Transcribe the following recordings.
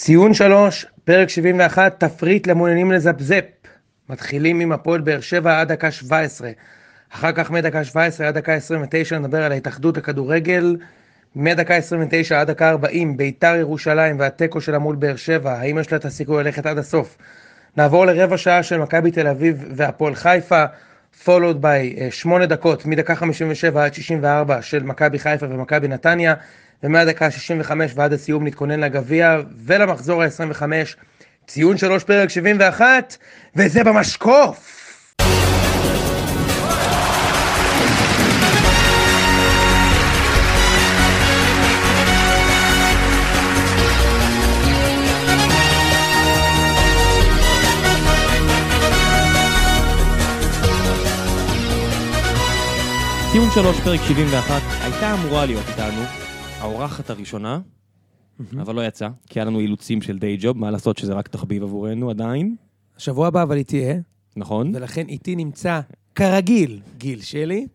ציון 3, פרק 71, תפריט למעוניינים לזפזפ. מתחילים עם הפועל באר שבע עד דקה 17. אחר כך מדקה 17 עד דקה 29 נדבר על ההתאחדות הכדורגל. מדקה 29 עד דקה 40, ביתר ירושלים והטקו שלה מול באר שבע. האם יש לה את הסיכוי ללכת עד הסוף? נעבור לרבע שעה של מכבי תל אביב והפועל חיפה, followed by 8 דקות מדקה 57 עד 64 של מכבי חיפה ומכבי נתניה. ומהדקה ה-65 ועד הסיום נתכונן לגביע ולמחזור ה-25, ציון 3 פרק 71, וזה במשקוף! ציון 3 פרק 71, הייתה אמורה להיות איתנו האורחת הראשונה, אבל לא יצא, כי היה לנו אילוצים של די ג'וב, מה לעשות שזה רק תחביב עבורנו עדיין. השבוע הבא אבל היא תהיה. נכון. ולכן איתי נמצא כרגיל, גיל שלי.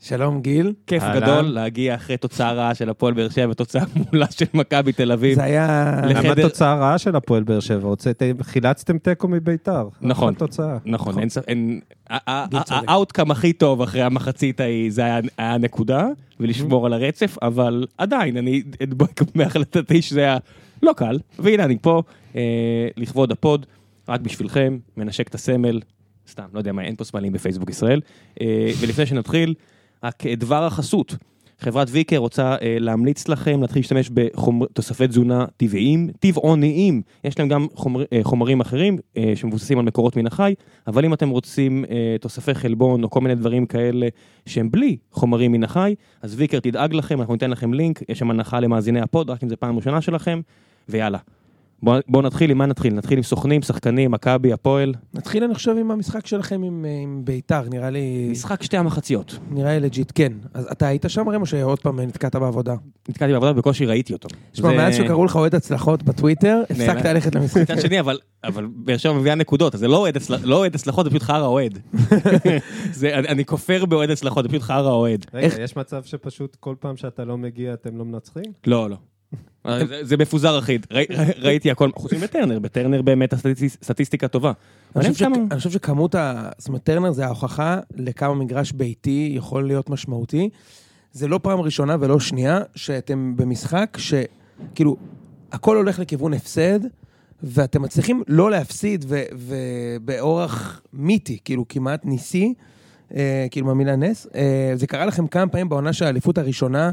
שלום גיל. כיף גדול להגיע אחרי תוצאה רעה של הפועל באר שבע, תוצאה מולה של מכבי תל אביב. זה היה... למה תוצאה רעה של הפועל באר שבע? חילצתם תיקו מביתר. נכון. נכון. האאוטקאם הכי טוב אחרי המחצית זה היה הנקודה, ולשמור על הרצף, אבל עדיין אני אדבק מהחלטתי שזה היה לא קל. והנה אני פה לכבוד הפוד, רק בשבילכם, מנשק את הסמל, סתם, לא יודע מה, אין פה סמלים בפייסבוק ישראל. ולפני שנתחיל, רק דבר החסות. חברת ויקר רוצה להמליץ לכם להתחיל להשתמש בתוספי תזונה טבעיים, טבעוניים. יש להם גם חומרים אחרים שמבוססים על מקורות מן החי, אבל אם אתם רוצים תוספי חלבון או כל מיני דברים כאלה שהם בלי חומרים מן החי, אז ויקר תדאג לכם, אנחנו ניתן לכם לינק, יש שם הנחה למאזיני הפוד, רק אם זה פעם ראשונה שלכם, ויאללה. בואו נתחיל עם מה נתחיל? נתחיל עם סוכנים, שחקנים, מכבי, הפועל. נתחיל אני חושב עם המשחק שלכם עם ביתר, נראה לי... משחק שתי המחציות. נראה לי לג'יט, כן. אז אתה היית שם רמוש, עוד פעם נתקעת בעבודה. נתקעתי בעבודה ובקושי ראיתי אותו. שמה, מאז שקראו לך עוד הצלחות בטוויטר, הפסקת ללכת למשחק. קצת שני, אבל עכשיו מביאה נקודות, אז זה לא עוד הצלחות, זה פשוט חרא אוהד. אני כופר בעוד הצלחות, זה פשוט חרא אוהד. רגע, יש מצב שפשוט כל פעם שאתה לא מגיע, אתם לא מנצחים? לא, לא. זה מפוזר אחיד, ראיתי הכל, חוץ מבטרנר, בטרנר באמת הסטטיסטיקה טובה. אני חושב שכמות, זאת אומרת, טרנר זה ההוכחה לכמה מגרש ביתי יכול להיות משמעותי. זה לא פעם ראשונה ולא שנייה שאתם במשחק שכאילו הכל הולך לכיוון הפסד ואתם מצליחים לא להפסיד ובאורח מיתי, כאילו כמעט ניסי, כאילו מהמילה נס. זה קרה לכם כמה פעמים בעונה של האליפות הראשונה,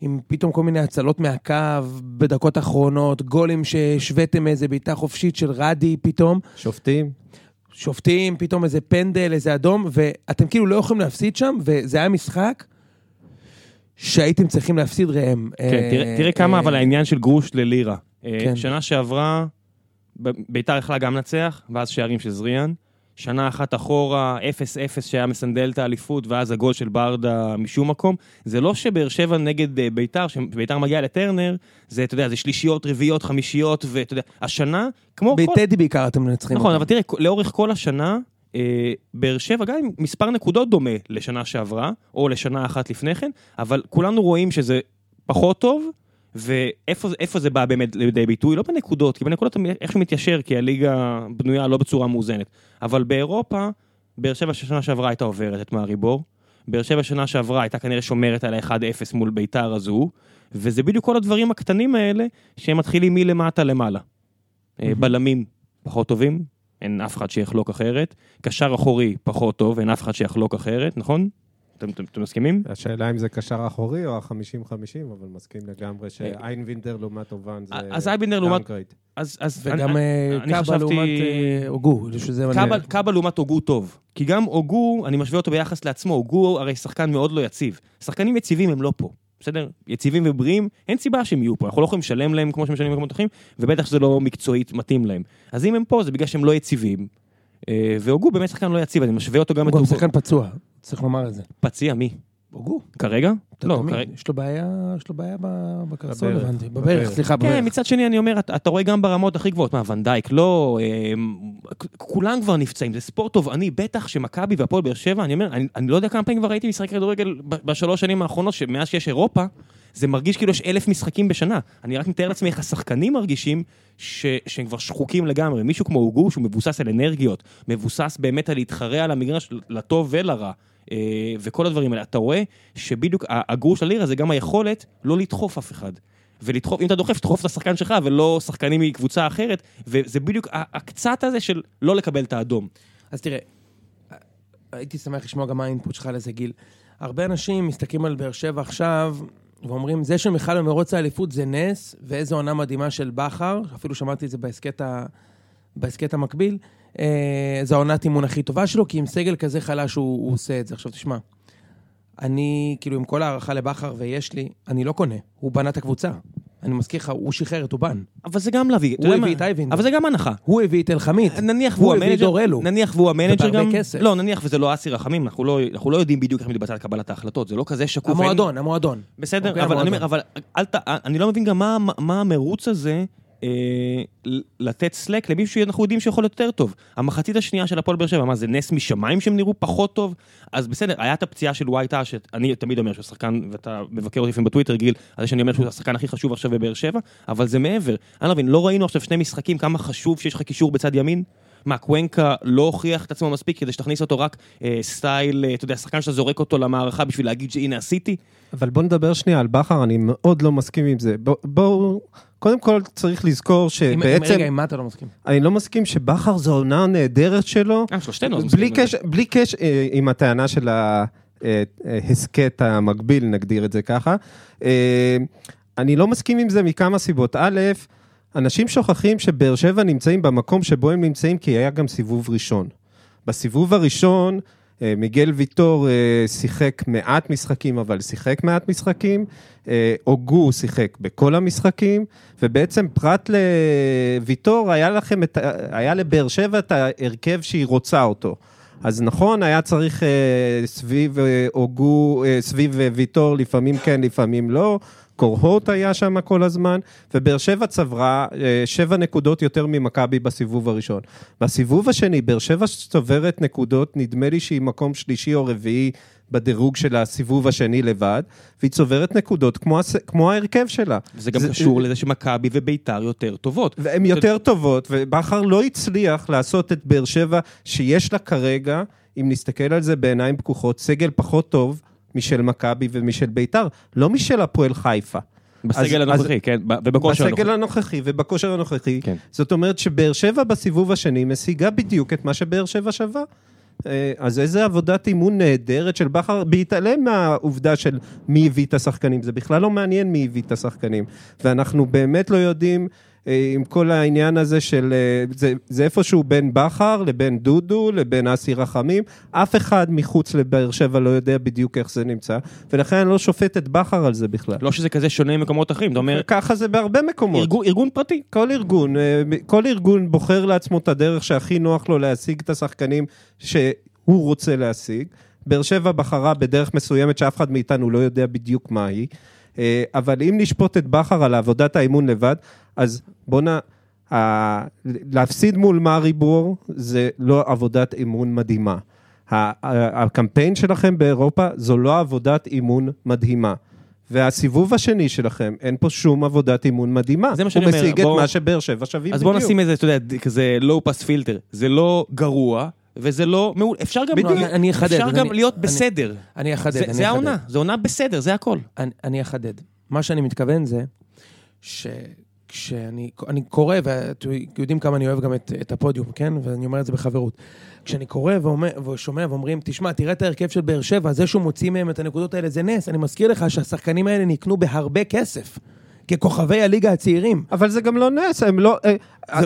עם פתאום כל מיני הצלות מהקו, בדקות אחרונות, גולים ששוויתם איזה בעיטה חופשית של רדי פתאום. שופטים, פתאום איזה פנדל, איזה אדום, ואתם כאילו לא יכולים להפסיד שם, וזה היה משחק שהייתם צריכים להפסיד ראם. כן, תראה כמה, אבל העניין של גרוש ללירה. שנה שעברה, ביתר יכלה גם לנצח, ואז שערים של זריאן. שנה אחת אחורה, 0-0 שהיה מסנדל את האליפות, ואז הגול של ברדה משום מקום. זה לא שבאר שבע נגד ביתר, שביתר מגיע לטרנר, זה, אתה יודע, זה שלישיות, רביעיות, חמישיות, ואתה יודע, השנה, כמו... ביתדי בעיקר אתם מנצחים. נכון, אבל תראה, לאורך כל השנה, באר שבע, גם עם מספר נקודות דומה לשנה שעברה, או לשנה אחת לפני כן, אבל כולנו רואים שזה פחות טוב, ואיפה זה בא באמת לידי ביטוי? לא בנקודות, כי בנקודות איכשהו מתיישר, כי הליגה בנויה לא בצורה מאוזנת. אבל באירופה, באר שבע שנה שעברה הייתה עוברת את מהריבור, באר שבע שנה שעברה הייתה כנראה שומרת על ה-1-0 מול ביתר הזו, וזה בדיוק כל הדברים הקטנים האלה, שהם מתחילים מלמטה למעלה. בלמים פחות טובים, אין אף אחד שיחלוק אחרת, קשר אחורי פחות טוב, אין אף אחד שיחלוק אחרת, נכון? אתם מסכימים? השאלה אם זה קשר אחורי או ה-50-50, אבל מסכים לגמרי שאיינבינדר לעומת אובן זה... אז איינבינדר לעומת... וגם קאבה לעומת אוגו. קאבה לעומת אוגו טוב. כי גם אוגו, אני משווה אותו ביחס לעצמו, אוגו הרי שחקן מאוד לא יציב. שחקנים יציבים הם לא פה. בסדר? יציבים ובריאים, אין סיבה שהם יהיו פה. אנחנו לא יכולים לשלם להם כמו שמשלמים במקומות אחרים, ובטח שזה לא מקצועית מתאים להם. אז אם הם פה, זה בגלל שהם לא יציבים. ואוגו באמת שחקן לא יציב, אני משווה אותו גם... הוא גם שחקן פצוע, צריך לומר את זה. פציע מי? אוגו. כרגע? לא, כרגע. יש לו בעיה בקרסול, הבנתי. בברך, סליחה, בברך. כן, מצד שני אני אומר, אתה רואה גם ברמות הכי גבוהות, מה, ונדייק, לא, כולם כבר נפצעים, זה ספורט טוב, אני בטח שמכבי והפועל באר שבע, אני אומר, אני לא יודע כמה פעמים כבר ראיתי משחק כדורגל בשלוש שנים האחרונות, שמאז שיש אירופה, זה מרגיש כאילו יש 1,000 משחקים בשנה. אני רק מתאר לעצמי איך השחקנים מרגישים שהם כבר שחוקים לגמרי. מישהו כמו הוגו, שהוא מבוסס על אנרגיות, מבוסס באמת על להתחרה על המגרש לטוב ולרע, וכל הדברים האלה. אתה רואה שבדיוק הגרוש ללירה זה גם היכולת לא לדחוף אף אחד. ולדחוף, אם אתה דוחף, תדחוף את השחקן שלך, ולא שחקנים מקבוצה אחרת, וזה בדיוק הקצת הזה של לא לקבל את האדום. אז תראה, הייתי שמח לשמוע גם האינפוט שלך לזה, גיל. הרבה אנשים מסתכלים על באר שבע עכשיו, ואומרים, זה שמיכל ומרוץ האליפות זה נס, ואיזו עונה מדהימה של בחר, אפילו שמעתי את זה בהסקט המקביל, זו העונת אימון הכי טובה שלו, כי עם סגל כזה חלש הוא עושה את זה. עכשיו תשמע, אני, כאילו, עם כל הערכה לבחר ויש לי, אני לא קונה. הוא בנה את הקבוצה. אני מזכיר לך, הוא שחרר את אובן. אבל זה גם להביא. הוא הביא את אייבינדר. אבל זה גם הנחה. הוא הביא את אלחמית. נניח והוא המנג'ר. הוא הביא את אורלו. נניח והוא המנג'ר גם. לא, נניח וזה לא אסיר רחמים. אנחנו לא יודעים בדיוק איך מתבצעת קבלת ההחלטות. זה לא כזה שקוף. המועדון. בסדר, אבל אני לא מבין גם מה המרוץ הזה לתת סלק למישהו שאנחנו יודעים שיכול להיות יותר טוב. המחצית השנייה של הפועל באר שבע, מה זה נס משמיים שהם נראו פחות טוב? אז בסדר, היה את הפציעה של וייטה, שאני תמיד אומר שהוא שחקן, ואתה מבקר אותי בטוויטר, גיל, על זה שאני אומר שהוא השחקן הכי חשוב עכשיו בבאר שבע, אבל זה מעבר. אני לא מבין, לא ראינו עכשיו שני משחקים, כמה חשוב שיש לך קישור בצד ימין? מה, קוונקה לא הוכיח את עצמו מספיק כדי שתכניס אותו רק סטייל, אתה יודע, שחקן שאתה זורק אותו למערכה בשביל להגיד שהנה עשיתי. אבל בוא נדבר שנייה על בחר, אני מאוד לא מסכים עם זה. בואו, קודם כל צריך לזכור שבעצם... רגע, עם מה אתה לא מסכים? אני לא מסכים שבחר זו עונה נהדרת שלו. שלושתנו לא מסכים. בלי קשר עם הטענה של ההסקט המקביל, נגדיר את זה ככה. אני לא מסכים עם זה מכמה סיבות. א', אנשים שוכחים שבאר שבע נמצאים במקום שבו הם נמצאים, כי היה גם סיבוב ראשון. בסיבוב הראשון, מיגל ויטור שיחק מעט משחקים, אבל שיחק מעט משחקים, אוגו שיחק בכל המשחקים, ובעצם פרט לויטור, היה לבאר שבע את ההרכב שהיא רוצה אותו. אז נכון, היה צריך סביב אוגו, סביב ויטור, לפעמים כן, לפעמים לא, קורהות היה שם כל הזמן, ובאר שבע צברה 7 נקודות יותר ממכבי בסיבוב הראשון. בסיבוב השני, באר שבע צוברת נקודות, נדמה לי שהיא מקום שלישי או רביעי בדירוג של הסיבוב השני לבד, והיא צוברת נקודות כמו ההרכב שלה. זה גם קשור לזה שמכבי וביתר יותר טובות. והן יותר טובות, ובחר לא הצליח לעשות את באר שבע שיש לה כרגע, אם נסתכל על זה בעיניים פקוחות, סגל פחות טוב, משל מכבי ומשל ביתר, לא משל הפועל חיפה. בסגל הנוכחי, כן, ובכושר הנוכחי. זאת אומרת שבאר שבע בסיבוב השני משיגה בדיוק את מה שבאר שבע שווה. אז איזה עבודת אימון נהדרת של בחר, בהתעלם מהעובדה של מי הביא את השחקנים, זה בכלל לא מעניין מי הביא את השחקנים, ואנחנו באמת לא יודעים עם כל העניין הזה של, זה איפשהו בין בחר לבין דודו, לבין אסי רחמים, אף אחד מחוץ לבאר שבע לא יודע בדיוק איך זה נמצא, ולכן אני לא שופט את בחר על זה בכלל. לא שזה כזה שונה ממקומות אחרים, אתה אומר... ככה זה בהרבה מקומות. ארגון פרטי. כל ארגון בוחר לעצמו את הדרך שהכי נוח לו להשיג את השחקנים שהוא רוצה להשיג. באר שבע בחרה בדרך מסוימת שאף אחד מאיתנו לא יודע בדיוק מה היא, אבל אם נשפוט את בחר על עבודת האימון לבד, אז בונה, להפסיד מול מארי בור, זה לא עבודת אימון מדהימה. הקמפיין שלכם באירופה, זו לא עבודת אימון מדהימה. והסיבוב השני שלכם, אין פה שום עבודת אימון מדהימה. זה מה שאני אומר. הוא משיג את מה שבאר שבע שווים בדיוק. אז בוא נשים איזה, אתה יודע, כזה low pass filter. זה לא גרוע, וזה לא מעול. אפשר גם להיות בסדר. אני אחדד. זה העונה, זה עונה בסדר, זה הכל. אני אחדד. מה שאני מתכוון זה, כשאני קורא, ואתם יודעים כמה אני אוהב גם את הפודיום, כן? ואני אומר את זה בחברות. כשאני קורא ושומע ואומרים, תשמע, תראה את ההרכב של באר שבע, זה שהוא מוציא מהם את הנקודות האלה, זה נס. אני מזכיר לך שהשחקנים האלה נקנו בהרבה כסף, ככוכבי הליגה הצעירים. אבל זה גם לא נס, הם לא...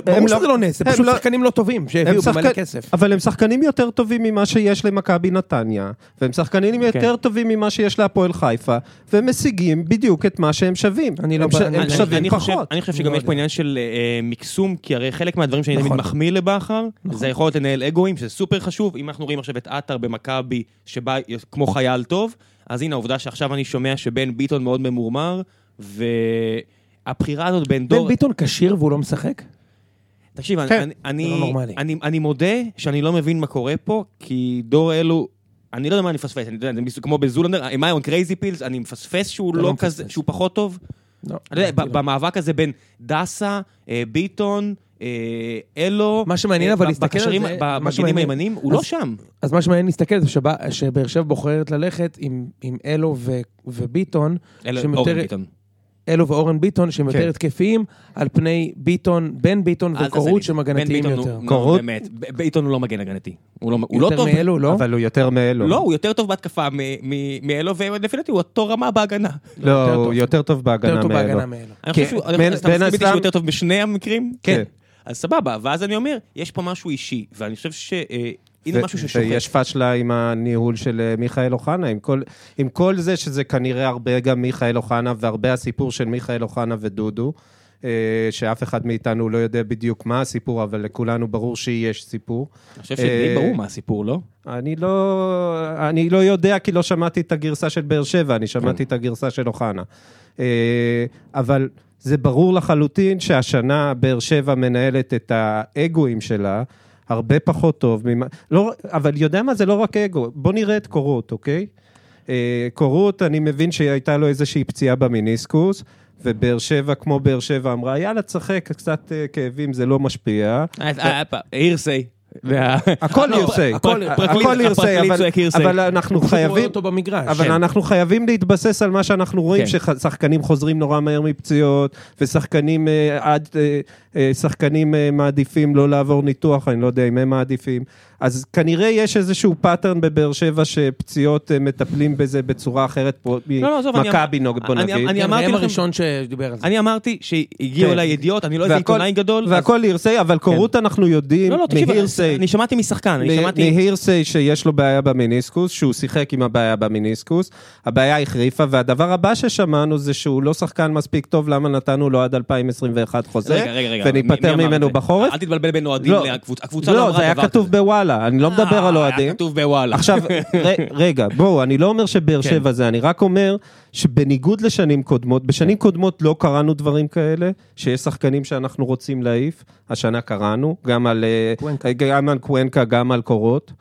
ברור שזה לא נס, זה פשוט שחקנים לא טובים, שהביאו במלא כסף. אבל הם שחקנים יותר טובים ממה שיש למכבי נתניה, והם שחקנים יותר טובים ממה שיש להפועל חיפה, והם משיגים בדיוק את מה שהם שווים. הם שווים פחות. אני חושב שגם יש פה עניין של מקסום, כי הרי חלק מהדברים שאני תמיד מחמיא לבחר, זה היכולת לנהל אגואים, שזה סופר חשוב. אם אנחנו רואים עכשיו את עטר במכבי, שבא כמו חייל טוב, אז הנה העובדה שעכשיו אני שומע שבן ביטון מאוד ממורמר, והבחירה הזאת בין דור... בן ביטון קשיר והוא לא משחק? תקשיב, אני מודה שאני לא מבין מה קורה פה, כי דור אלו אני לא יודע מה אני מפספס, אני יודע, זה כמו בזולנדר, am I on crazy pills, אני מפספס שהוא לא כזה, שהוא פחות טוב. במאבק הזה בין דסה, ביטון, אלו, מה שמעניין, אבל להסתכל על זה, בגנים הימנים, הוא לא שם. אז מה שמעניין להסתכל, זה שבאר שבע בוחרת ללכת עם אלו וביטון, אלו ואורן ביטון, שהם יותר התקפיים, על פני ביטון, בן ביטון וקורות, שהם הגנתיים יותר. קורות? ביטון הוא לא מגן הגנתי. הוא לא טוב. יותר מאלו, לא? אבל הוא יותר מאלו. לא, הוא יותר טוב בהתקפה מאלו, ולפי דעתי הוא אותו רמה בהגנה. לא, הוא יותר טוב בהגנה מאלו. אני חושב שהוא יותר טוב בשני המקרים? כן. אז סבבה, ואז אני אומר, יש פה משהו אישי, ואני חושב ש... הנה משהו ששוחק. ויש פשלה עם הניהול של מיכאל אוחנה, עם כל זה שזה כנראה הרבה גם מיכאל אוחנה, והרבה הסיפור של מיכאל אוחנה ודודו, שאף אחד מאיתנו לא יודע בדיוק מה הסיפור, אבל לכולנו ברור שיש סיפור. אני חושב שלי ברור מה הסיפור, לא? אני לא יודע, כי לא שמעתי את הגרסה של באר שבע, אני שמעתי את הגרסה של אוחנה. אבל זה ברור לחלוטין שהשנה באר שבע מנהלת את האגואים שלה, הרבה פחות טוב, אבל יודע מה, זה לא רק אגו, בוא נראה את קורות, אוקיי? קורות, אני מבין שהייתה לו איזושהי פציעה במיניסקוס, ובאר שבע, כמו באר שבע, אמרה, יאללה, צחק, קצת כאבים, זה לא משפיע. הירסי. הכל הירסי. הכל הירסי, אבל אנחנו חייבים להתבסס על מה שאנחנו רואים, ששחקנים חוזרים נורא מהר מפציעות, ושחקנים מעדיפים לא לעבור ניתוח, אני לא יודע אם הם מעדיפים. אז כנראה יש איזשהו פאטרן בבאר שבע שפציעות מטפלים בזה בצורה אחרת ממכבי, בוא נגיד. אני אמרתי שהגיעו אליי ידיעות, אני לא איזה עיתונאי גדול. והכל הירסי, אבל קורות אנחנו יודעים. אני שמעתי משחקן. מהירסי שיש לו בעיה במיניסקוס, שהוא שיחק עם הבעיה במיניסקוס, הבעיה החריפה, והדבר הבא ששמענו זה שהוא לא שחקן מספיק טוב, למה נתנו לו עד 2021 חוזה, וניפטר ממנו בחורף. אל תתבלבל בין אוהדים לקבוצה. לא, זה היה כתוב בוואלה, אני לא מדבר על אוהדים. כתוב בוואלה. עכשיו, רגע, בואו, אני לא אומר שבאר שבע זה, אני רק אומר שבניגוד לשנים קודמות, בשנים קודמות לא קראנו דברים כאלה, שיש שחקנים שאנחנו רוצים להעיף, השנה קראנו, גם על קוונקה, גם על קורות.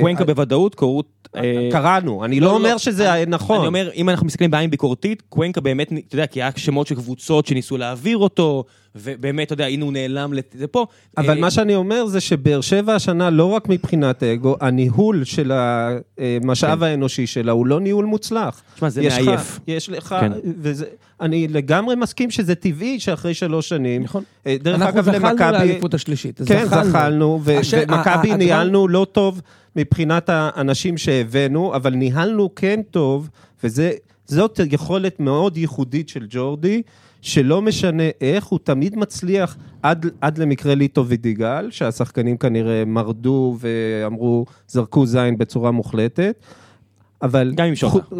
קוונקה בוודאות, קורות... קראנו, אני לא אומר שזה נכון. אני אומר, אם אנחנו מסתכלים בעין ביקורתית, קוונקה באמת, אתה יודע, כי היה שמות של קבוצות שניסו להעביר אותו, ובאמת, אתה יודע, הנה הוא נעלם לזה פה. אבל מה שאני אומר זה שבאר שבע השנה, לא רק מבחינת אגו, הניהול של המשאב האנושי שלה, הוא לא ניהול מוצלח. תשמע, זה מעייף. יש לך, אני לגמרי מסכים שזה טבעי שאחרי 3 שנים, דרך אגב למכבי... אנחנו זחלנו לאליפות השלישית. כן, זחלנו, ומכבי ניהלנו לא טוב מבחינת האנשים שהבאנו, אבל ניהלנו כן טוב, וזאת יכולת מאוד ייחודית של ג'ורדי, שלא משנה איך, הוא תמיד מצליח, עד למקרה ליטו ודיגל, שהשחקנים כנראה מרדו ואמרו, זרקו זין בצורה מוחלטת, אבל... גם עם שוטה.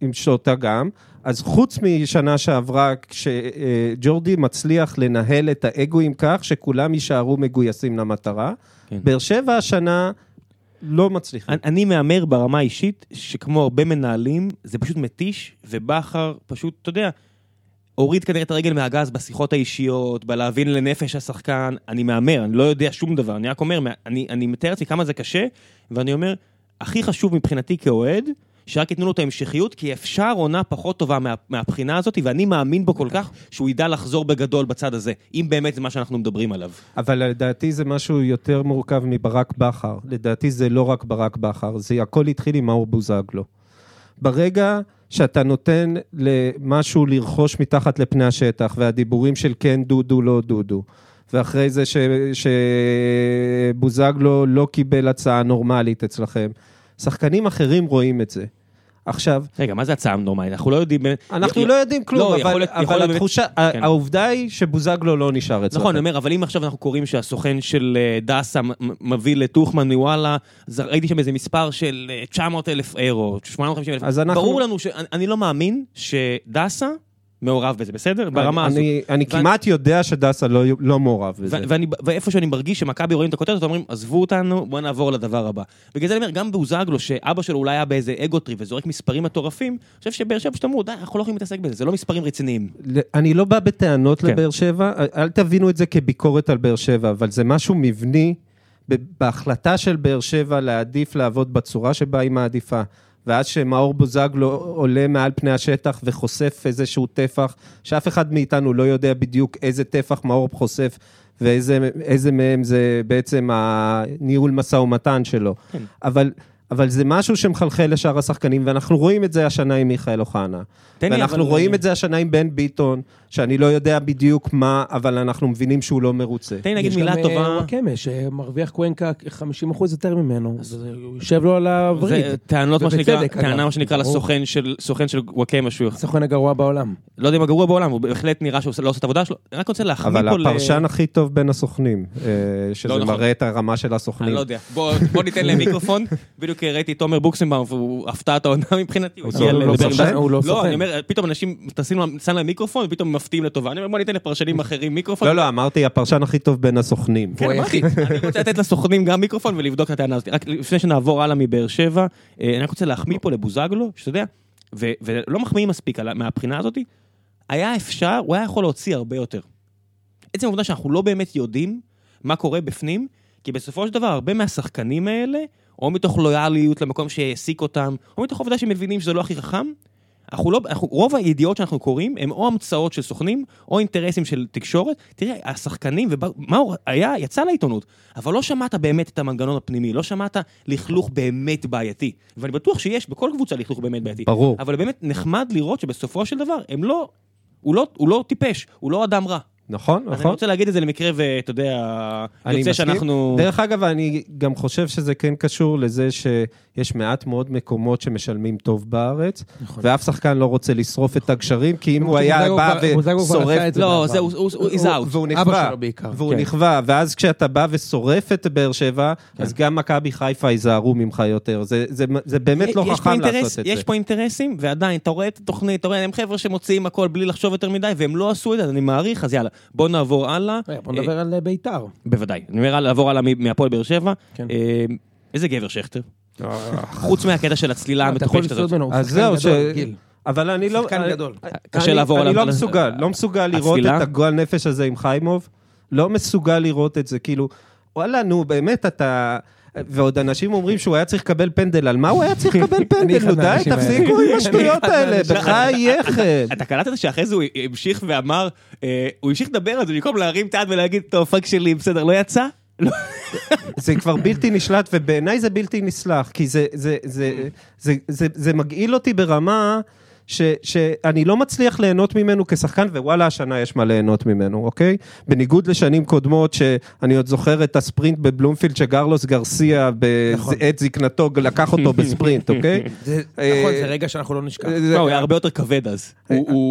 עם שוטה גם. אז חוץ משנה שעברה, כשג'ורדי מצליח לנהל את האגואים כך, שכולם יישארו מגויסים למטרה, באר שבע השנה... לא מצליח. אני מאמר ברמה האישית, שכמו הרבה מנהלים, זה פשוט מתיש, ובחר פשוט, אתה יודע, הוריד כנראה את הרגל מהגז בשיחות האישיות, בלהבין לנפש השחקן, אני מאמר, אני לא יודע שום דבר, אני רק אומר, אני מתאר לי כמה זה קשה, ואני אומר, הכי חשוב מבחינתי כאוהד, שרק ייתנו לו את ההמשכיות, כי אפשר עונה פחות טובה מהבחינה הזאת, ואני מאמין בו כל כך, שהוא ידע לחזור בגדול בצד הזה, אם באמת זה מה שאנחנו מדברים עליו. אבל לדעתי זה משהו יותר מורכב מברק בחר. לדעתי זה לא רק ברק בחר, זה הכל התחיל עם מאור בוזגלו. ברגע שאתה נותן למשהו לרחוש מתחת לפני השטח, והדיבורים של כן דודו, לא דודו, ואחרי זה שבוזגלו לא קיבל הצעה נורמלית אצלכם, שחקנים אחרים רואים את זה. עכשיו... רגע, מה זה הצעה נורמלית? אנחנו לא יודעים... אנחנו לא יודעים כלום, אבל התחושה... העובדה היא שבוזגלו לא נשאר אצלכם. נכון, אני אומר, אבל אם עכשיו אנחנו קוראים שהסוכן של דאסה מביא לתוכמן וואלה, ראיתי שם איזה מספר של 900,000 אירו, 850,000. ברור לנו שאני לא מאמין שדאסה מעורב בזה, בסדר? ברמה הזו. אני כמעט יודע שדאסה לא מעורב בזה. ואיפה שאני מרגיש שמכבי רואים את הכותרת, אומרים, עזבו אותנו, בואו נעבור לדבר הבא. בגלל זה אני אומר, גם בוזגלו, שאבא שלו אולי היה באיזה אגוטרי, וזורק מספרים מטורפים, אני חושב שבאר שבע שתאמרו, די, אנחנו לא יכולים להתעסק בזה, זה לא מספרים רציניים. אני לא בא בטענות לבאר שבע, אל תבינו את זה כביקורת על באר שבע, אבל זה משהו מבני בהחלטה של באר שבע להעדיף לעבוד בצורה שבה היא מעדיפה, ואז שמאור בוזגלו עולה מעל פני השטח וחושף איזשהו טפח, שאף אחד מאיתנו לא יודע בדיוק איזה טפח מאור חושף, ואיזה מהם זה בעצם הניהול מסע ומתן שלו. כן. אבל זה משהו שמחלחל לשאר השחקנים, ואנחנו רואים את זה השנה עם מיכאל אוחנה. ואנחנו רואים את זה השנה עם בן ביטון, שאני לא יודע בדיוק מה, אבל אנחנו מבינים שהוא לא מרוצה. תן לי נגיד מילה טובה. הקמא, שמרוויח קוונקה 50% יותר ממנו. יושב לו על הברית. טענות מה שנקרא לסוכן של וואקמה. סוכן הגרוע בעולם. לא יודע אם הגרוע בעולם, הוא בהחלט נראה שהוא לא עושה את העבודה שלו. אני רק רוצה להחמיא פה ל... אבל הפרשן הכי טוב בין הסוכנים, שזה מראה את הרמה של הסוכנים. אני לא יודע. בוא ניתן להם מיקרופון. ראיתי תומר בוקסנבאום, והוא הפתע את העונה מבחינתי. הוא לא סוכן. אני אומר, פתאום אנשים שם להם מיקרופון, ופתאום מפתיעים לטובה. אני אומר, בוא ניתן לפרשנים אחרים מיקרופון. לא, אמרתי, הפרשן הכי טוב בין הסוכנים. כן, אמרתי, אני רוצה לתת לסוכנים גם מיקרופון, ולבדוק את הטענה הזאת. רק לפני שנעבור הלאה מבאר שבע, אני רוצה להחמיא פה לבוזגלו, שאתה יודע, ולא מחמיאים מספיק מהבחינה הזאת, היה אפשר, הוא היה יכול להוציא הרבה יותר. עצם העובדה שאנחנו לא באמת יודעים מה קורה בפנים, כי בסופו של דבר, הרבה מהשחקנים האלה או מתוך לויאליות למקום שהעסיק אותם, או מתוך עובדה שמבינים שזה לא הכי חכם, רוב הידיעות שאנחנו קוראים, הם או המצאות של סוכנים, או אינטרסים של תקשורת. תראה, השחקנים, יצא לעיתונות, אבל לא שמעת באמת את המנגנון הפנימי, לא שמעת לכלוך באמת בעייתי. ואני בטוח שיש בכל קבוצה לכלוך באמת בעייתי. ברור. אבל באמת נחמד לראות שבסופו של דבר, הוא לא טיפש, הוא לא אדם רע. נכון, נכון. אז אני רוצה להגיד את זה למקרה, ואתה יודע, יוצא שאנחנו... דרך אגב, אני גם חושב שזה כן קשור לזה שיש מעט מאוד מקומות שמשלמים טוב בארץ, ואף שחקן לא רוצה לשרוף את הגשרים, כי אם הוא היה בא ושורף... לא, והוא נכווה, ואז כשאתה בא ושורף את באר שבע, אז גם מכבי חיפה ייזהרו ממך יותר. זה באמת לא חכם לעשות את זה. יש פה אינטרסים, ועדיין, אתה רואה את התוכנית, אתה רואה, הם חבר'ה שמוציאים הכל בלי לחשוב יותר מדי, והם לא עשו את זה, אני מעריך, אז יאללה. בוא נעבור הלאה. בוא נדבר על ביתר. בוודאי. אני אומר לעבור הלאה מהפועל באר שבע. איזה גבר שכתר. חוץ מהקטע של הצלילה המתוחשת הזאת. אז זהו ש... אבל אני לא... שחקן גדול. קשה לעבור עליו. אני לא מסוגל. לא מסוגל לראות את הגועל נפש הזה עם חיימוב. לא מסוגל לראות את זה. כאילו, וואלה, נו, באמת אתה... ועוד אנשים אומרים שהוא היה צריך לקבל פנדל, על מה הוא היה צריך לקבל פנדל? נו די, תפסיקו עם השטויות האלה, בחייכם. אתה קלטת שאחרי זה הוא המשיך ואמר, הוא המשיך לדבר על זה, במקום להרים את היד ולהגיד, טוב, פאק שלי, בסדר, לא יצא? זה כבר בלתי נשלט, ובעיניי זה בלתי נסלח, כי זה מגעיל אותי ברמה... שאני לא מצליח ליהנות ממנו כשחקן, ווואלה, השנה יש מה ליהנות ממנו, אוקיי? בניגוד לשנים קודמות, שאני עוד זוכר את הספרינט בבלומפילד, שגרלוס גרסיה, בעת זקנתו, לקח אותו בספרינט, אוקיי? נכון, זה רגע שאנחנו לא נשכח. הוא היה הרבה יותר כבד אז.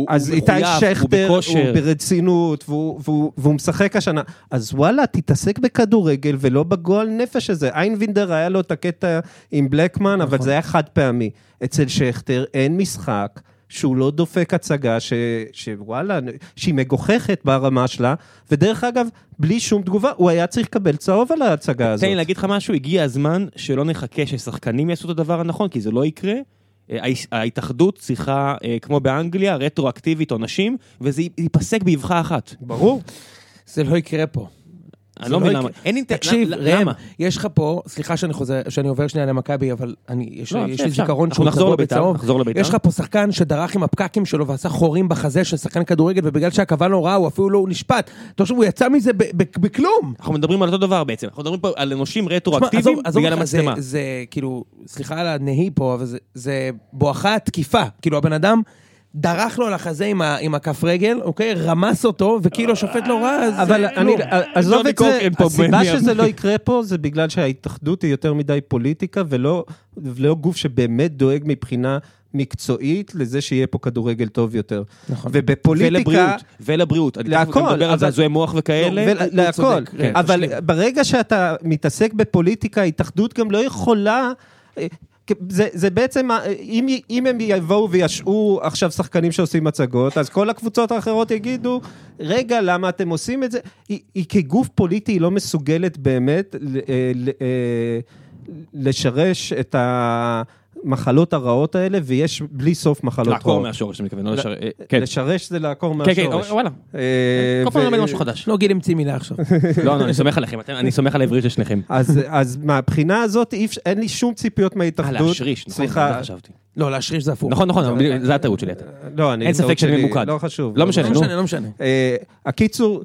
אז איתי שכתר, הוא ברצינות, והוא משחק השנה. אז וואלה, תתעסק בכדורגל, ולא בגועל נפש הזה. איינבינדר היה לו את הקטע עם בלקמן, אבל זה היה חד פעמי. אצל שכתר אין משחק שהוא לא דופק הצגה שוואלה, שהיא מגוחכת ברמה שלה, ודרך אגב, בלי שום תגובה, הוא היה צריך לקבל צהוב על ההצגה הזאת. תן לי להגיד לך משהו, הגיע הזמן שלא נחכה ששחקנים יעשו את הדבר הנכון, כי זה לא יקרה. ההתאחדות צריכה, כמו באנגליה, רטרואקטיבית או נשים, וזה ייפסק באבחה אחת. ברור. זה לא יקרה פה. אני לא מבין למה. תקשיב, ראם, יש לך פה, סליחה שאני עובר שנייה למכבי, אבל יש לי זיכרון שהוא תבוא בצהוב. יש לך פה שחקן שדרך עם הפקקים שלו ועשה חורים בחזה של שחקן כדורגל, ובגלל שהכוון לא רע, הוא אפילו לא נשפט. אתה חושב, הוא יצא מזה בכלום. אנחנו מדברים על אותו דבר בעצם. אנחנו מדברים פה על אנושים רטרואקטיביים בגלל המצלמה. זה כאילו, סליחה על הנהי פה, אבל זה בואכה תקיפה. כאילו הבן אדם... דרך לו לחזה עם הכף רגל, אוקיי? רמס אותו, וכאילו שופט לא רע, אז... אבל אני... עזוב את זה, הסיבה שזה לא יקרה פה, זה בגלל שההתאחדות היא יותר מדי פוליטיקה, ולא גוף שבאמת דואג מבחינה מקצועית, לזה שיהיה פה כדורגל טוב יותר. נכון. ובפוליטיקה... ולבריאות. להכל. אני מדבר על זה, זוהי מוח וכאלה. להכל. אבל ברגע שאתה מתעסק בפוליטיקה, ההתאחדות גם לא יכולה... זה בעצם, אם הם יבואו וישעו עכשיו שחקנים שעושים מצגות, אז כל הקבוצות האחרות יגידו, רגע, למה אתם עושים את זה? היא כגוף פוליטי לא מסוגלת באמת לשרש את ה... המחלות הרעות האלה, ויש בלי סוף מחלות רעות. לעקור מהשורש, אני מתכוון, לא לשרש. לשרש זה לעקור מהשורש. כן, כן, וואלה. כל פעם נלמד משהו חדש. לא גיל המציא מילה עכשיו. לא, אני סומך עליכם, אני סומך על העברית של שניכם. אז מהבחינה הזאת, אין לי שום ציפיות מההתאחדות. אה, להשריש, נכון, לא חשבתי. לא, להשריש זה הפוך. נכון, נכון, זה הטעות שלי. לא, אני... אין ספק שאני ממוקד. לא חשוב. לא משנה, לא משנה. הקיצור,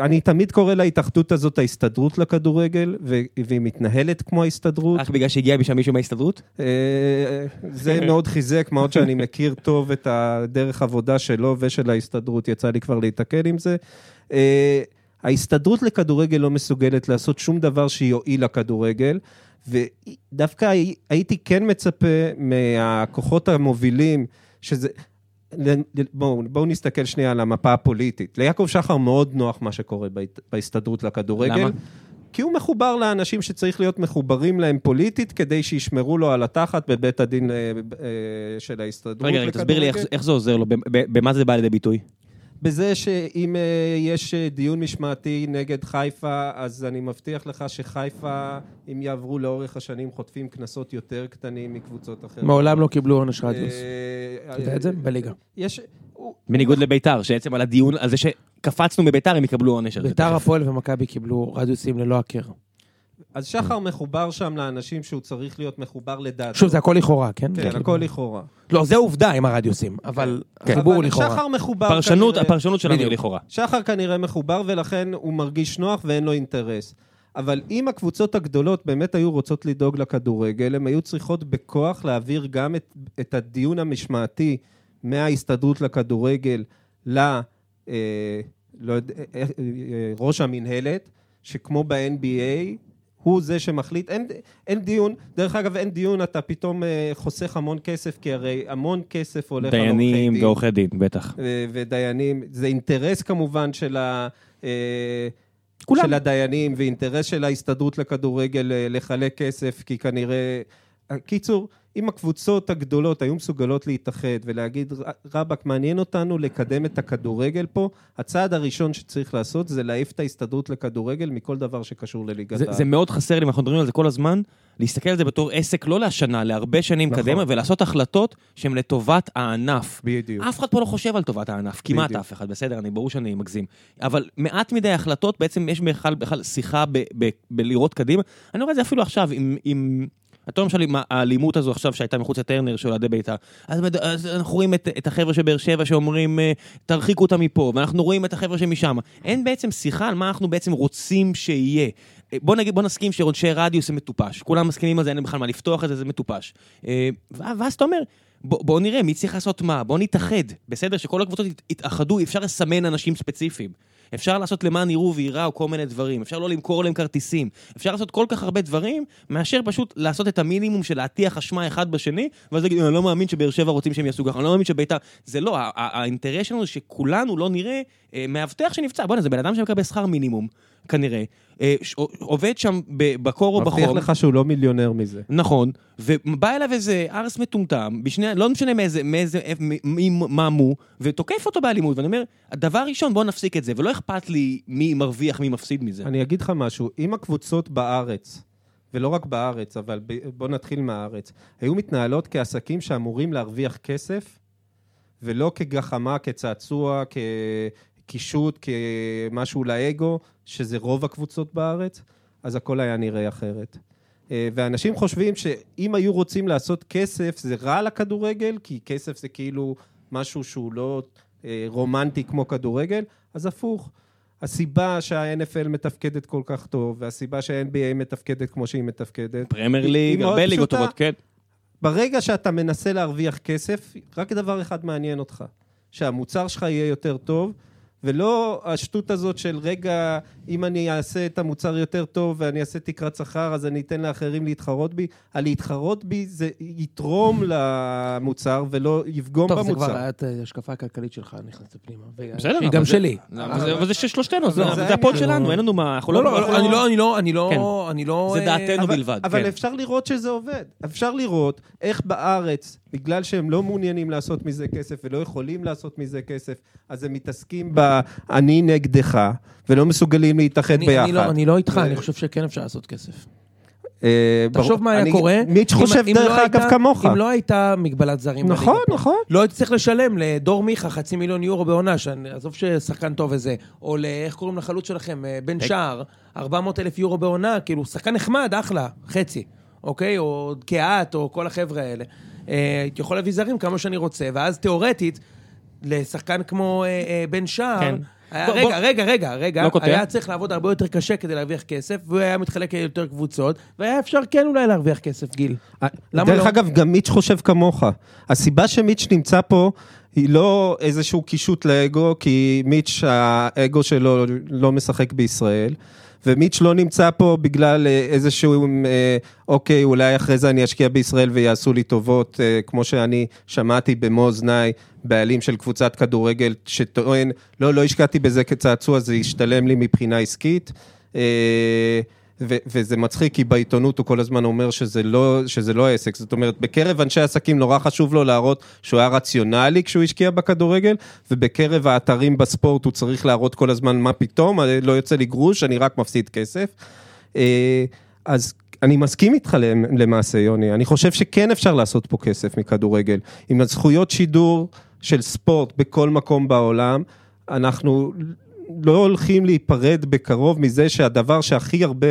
אני תמיד קורא להתאחדות הזאת ההסתדרות לכדורגל, והיא מתנהלת כמו ההסתדרות. אך בגלל שהגיע בשם מישהו מההסתדרות? זה מאוד חיזק, מאוד שאני מכיר טוב את הדרך עבודה שלו ושל ההסתדרות. יצא לי כבר להתעכל עם זה. ההסתדרות לכדורגל לא מסוגלת לעשות שום דבר שיועיל לכדורגל, ודווקא הייתי כן מצפה מהכוחות המובילים, שזה... בואו נסתכל שנייה על המפה הפוליטית. ליעקב שחר מאוד נוח מה שקורה בהסתדרות לכדורגל. למה? כי הוא מחובר לאנשים שצריך להיות מחוברים להם פוליטית, כדי שישמרו לו על התחת בבית הדין של ההסתדרות. רגע, תסביר לי איך זה עוזר לו, במה זה בא לידי ביטוי? בזה שאם יש דיון משמעתי נגד חיפה, אז אני מבטיח לך שחיפה, אם יעברו לאורך השנים, חוטפים כנסות יותר קטנים מקבוצות אחרות. מעולם לא קיבלו עונש רדיוס. אתה יודע את זה? בליגה. בניגוד לביתר, שעצם על הדיון, על זה שקפצנו מביתר, הם יקבלו עונש על זה. ביתר, הפועל ומכבי קיבלו רדיוסים ללא הכר. אז שחר מחובר שם לאנשים שהוא צריך להיות מחובר לדעתו. שוב, זה הכל לכאורה, כן? כן, הכל לכאורה. לא, זה עובדה עם הרדיוסים, אבל החיבור לכאורה. שחר מחובר כנראה... הפרשנות שלנו היא לכאורה. שחר כנראה מחובר, ולכן הוא מרגיש נוח ואין לו אינטרס. אבל אם הקבוצות הגדולות באמת היו רוצות לדאוג לכדורגל, הן היו צריכות בכוח להעביר גם את הדיון המשמעתי מההסתדרות לכדורגל לראש המנהלת, שכמו ב-NBA... הוא זה שמחליט, אין דיון, דרך אגב אין דיון, אתה פתאום חוסך המון כסף, כי הרי המון כסף הולך על עורכי דין. דיינים ועורכי דין, בטח. ודיינים, זה אינטרס כמובן של הדיינים, ואינטרס של ההסתדרות לכדורגל לחלק כסף, כי כנראה, קיצור, אם הקבוצות הגדולות היו מסוגלות להתאחד, ולהגיד רבק, מעניין אותנו לקדם את הכדורגל פה, הצעד הראשון שצריך לעשות זה להעיף את ההסתדרות לכדורגל מכל דבר שקשור לליגת העל. זה מאוד חסר לי, אנחנו מדברים על זה כל הזמן, להסתכל על זה בתור עסק לא להשנה, להרבה שנים קדימה, ולעשות החלטות שהן לטובת הענף. בדיוק. אף אחד פה לא חושב על טובת הענף, כמעט אף אחד, בסדר, אני ברור שאני מגזים. אבל מעט מדי החלטות, בעצם יש בכלל שיחה בלראות קדימה. אני רואה את זה אפילו עכשיו, עם אתה למשל, האלימות הזו עכשיו שהייתה מחוץ לטרנר של עדי ביתה, אז אנחנו רואים את החבר'ה שבאר שבע שאומרים, תרחיקו אותם מפה, ואנחנו רואים את החבר'ה שמשם. אין בעצם שיחה על מה אנחנו בעצם רוצים שיהיה. בוא נסכים שרודשי רדיוס זה מטופש. כולם מסכימים על זה, אין בכלל מה לפתוח את זה, זה מטופש. ואז אתה אומר, בוא נראה, מי צריך לעשות מה? בוא נתאחד. בסדר שכל הקבוצות יתאחדו, אפשר לסמן אנשים ספציפיים. אפשר לעשות למען עירו ועירה או כל מיני דברים, אפשר לא למכור להם כרטיסים, אפשר לעשות כל כך הרבה דברים, מאשר פשוט לעשות את המינימום של להטיח אשמה אחד בשני, ואז להגיד, אני לא מאמין שבאר שבע רוצים שהם יעשו ככה, אני לא מאמין שביתה, זה לא, האינטרס שלנו זה שכולנו לא נראה, מאבטח שנפצע, בוא'נה, זה בן אדם שמקבל שכר מינימום, כנראה, עובד שם בקור או בחום. מבטיח לך שהוא לא מיליונר מזה. נכון, ובא אליו איזה ארס מטומטם, לא משנה מאיזה, מה מו, ותוקף אותו באלימות, ואני אומר, הדבר ראשון, בוא נפסיק את זה, ולא אכפת לי מי מרוויח, מי מפסיד מזה. אני אגיד לך משהו, אם הקבוצות בארץ, ולא רק בארץ, אבל בוא נתחיל מהארץ, היו מתנהלות כעסקים שאמורים להרוויח כסף, ולא כגחמה, כצעצוע, קישוט, כמשהו לאגו, שזה רוב הקבוצות בארץ, אז הכל היה נראה אחרת. ואנשים חושבים שאם היו רוצים לעשות כסף, זה רע לכדורגל, כי כסף זה כאילו משהו שהוא לא רומנטי כמו כדורגל, אז הפוך. הסיבה שה-NFL מתפקדת כל כך טוב, והסיבה שה-NBA מתפקדת כמו שהיא מתפקדת, פרמייר ליג, הרבה ליגות טובות, כן. ברגע שאתה מנסה להרוויח כסף, רק דבר אחד מעניין אותך, שהמוצר שלך יהיה יותר טוב, ולא השטות הזאת של רגע, אם אני אעשה את המוצר יותר טוב ואני אעשה תקרת שכר, אז אני אתן לאחרים להתחרות בי. להתחרות בי זה יתרום למוצר ולא יפגום במוצר. טוב, זה כבר היית השקפה הכלכלית שלך, נכנס לפנימה. בסדר. גם שלי. אבל זה שלושתנו, זה הפוד שלנו, אין לנו מה... אני לא... זה דעתנו בלבד. אבל אפשר לראות שזה עובד. אפשר לראות איך בארץ... בגלל שהם לא מעוניינים לעשות מזה כסף ולא יכולים לעשות מזה כסף, אז הם מתעסקים אני נגדך, ולא מסוגלים להתאחד ביחד. אני לא איתך, אני חושב שכן אפשר לעשות כסף. תחשוב מה היה קורה. מיץ' חושב דרך אגב כמוך. אם לא הייתה מגבלת זרים. נכון, נכון. לא הייתי צריך לשלם לדור מיכה 500,000 יורו בעונה, שעזוב ששחקן טוב וזה, או לאיך קוראים לחלוץ שלכם, בן שער, 400,000 יורו בעונה, כאילו שחקן נחמד, אחלה, חצי, אוקיי? או קהת, או כל החבר'ה האלה. הייתי יכול להביא זרים כמה שאני רוצה, ואז תיאורטית, לשחקן כמו בן שער, רגע, היה צריך לעבוד הרבה יותר קשה כדי להרוויח כסף, והוא היה מתחלק יותר קבוצות, והיה אפשר כן אולי להרוויח כסף, גיל. דרך אגב, גם מיץ' חושב כמוך. הסיבה שמיץ' נמצא פה, היא לא איזשהו קישוט לאגו, כי מיץ' האגו שלו לא משחק בישראל, ומיץ' לא נמצא פה בגלל איזשהו, אוקיי, אולי אחרי זה אני אשקיע בישראל ויעשו לי טובות, כמו שאני שמעתי במוזני, בעלים של קבוצת כדורגל שטוען, לא השקעתי בזה כצעצוע, זה השתלם לי מבחינה עסקית, וזה מצחיק, כי בעיתונות הוא כל הזמן אומר שזה לא העסק, זאת אומרת, בקרב אנשי עסקים נורא חשוב לו להראות שהוא היה רציונלי כשהוא השקיע בכדורגל, ובקרב האתרים בספורט הוא צריך להראות כל הזמן מה פתאום, לא יוצא לי גרוש, אני רק מפסיד כסף. אז אני מסכים איתך למעשה, יוני, אני חושב שכן אפשר לעשות פה כסף מכדורגל, עם הזכויות שידור של ספורט בכל מקום בעולם, אנחנו לא הולכים להיפרד בקרוב מזה שהדבר שהכי הרבה,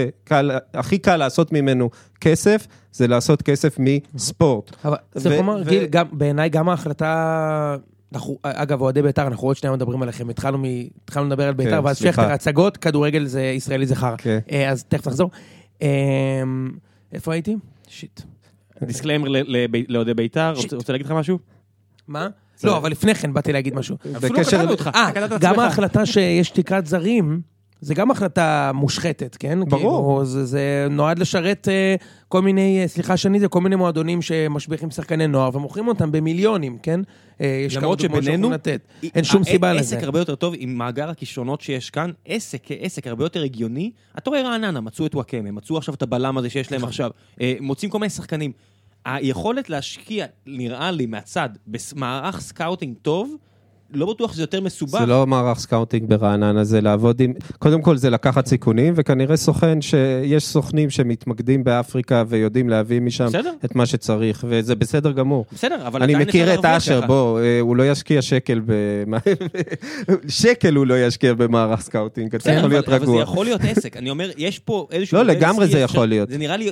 הכי קל לעשות ממנו כסף, זה לעשות כסף מספורט. אבל צריך לומר, גיל, בעיניי גם ההחלטה, אגב, אוהדי ביתר, אנחנו עוד שניים מדברים עליכם, התחלנו לדבר על ביתר, ואז שכתר הצגות, כדורגל זה ישראלי זכר. אז תכף נחזור. איפה הייתי? שיט. דיסקליימר לאוהדי ביתר, רוצה להגיד לך משהו? מה? לא, אבל לפני כן באתי להגיד משהו. גם ההחלטה שיש תקרת זרים, זה גם החלטה מושחתת, כן? ברור. זה נועד לשרת כל מיני, סליחה שני, זה כל מיני מועדונים שמשביחים שחקני נוער, ומוכרים אותם במיליונים, כן? למרות שבינינו, אין שום סיבה לזה. עסק הרבה יותר טוב עם מאגר הכישרונות שיש כאן, עסק הרבה יותר הגיוני, אתה רואה רעננה, מצאו את וואקם, הם מצאו עכשיו את הבלם הזה שיש להם עכשיו, מוצאים כל מיני שחקנים. היכולת להשקיע, נראה לי מהצד, במערך סקאוטינג טוב, לא בטוח שזה יותר מסובך. זה לא מערך סקאוטינג ברעננה, זה לעבוד עם, קודם כל זה לקחת סיכונים, וכנראה סוכן שיש סוכנים שמתמקדים באפריקה, ויודעים להביא משם את מה שצריך, וזה בסדר גמור. בסדר, אבל אני מכיר את אשר, בוא, הוא לא ישקיע שקל, שקל הוא לא ישקיע במערך סקאוטינג, אתה יכול להיות רגוע. אבל זה יכול להיות עסק, אני אומר, יש פה איזשהו, לא, לגמרי זה יכול להיות. זה נראה לי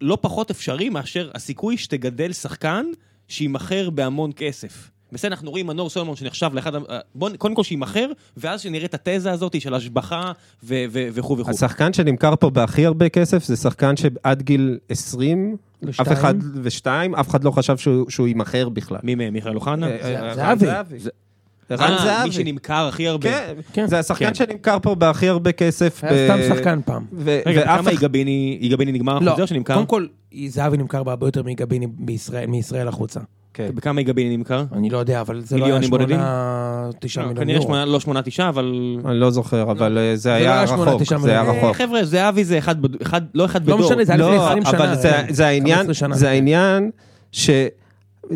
לא פחות אפשרי מאשר הסיכוי שתגדל שחקן שימחר בהמון כסף. בסדר, אנחנו רואים מנור סולמון שנחשב לאחד, קודם כל שימחר, ואז שנראה את התזה הזאת של השבחה וכו' וכו'. השחקן שנמכר פה בהכי הרבה כסף, זה שחקן שעד גיל 20, אף אחד לא חשב שהוא ימחר בכלל. מי מהם? מיכאל אוחנה? זהבי. מי שנמכר הכי הרבה. זה השחקן שנמכר פה בהכי הרבה כסף. היה סתם שחקן פעם. רגע, כמה יגביני נגמר החוזר שנמכר? קודם כל, זהבי נמכר בהרבה יותר מיגביני מישראל החוצה. בכמה יגביני נמכר? אני לא יודע, אבל זה לא היה 8-9 מיליון יורו. כנראה לא 8-9, אבל אני לא זוכר, אבל זה היה רחוק. חבר'ה, זהבי זה לא אחד בדור. לא משנה, זה היה לפני 20 שנה. אבל זה העניין ש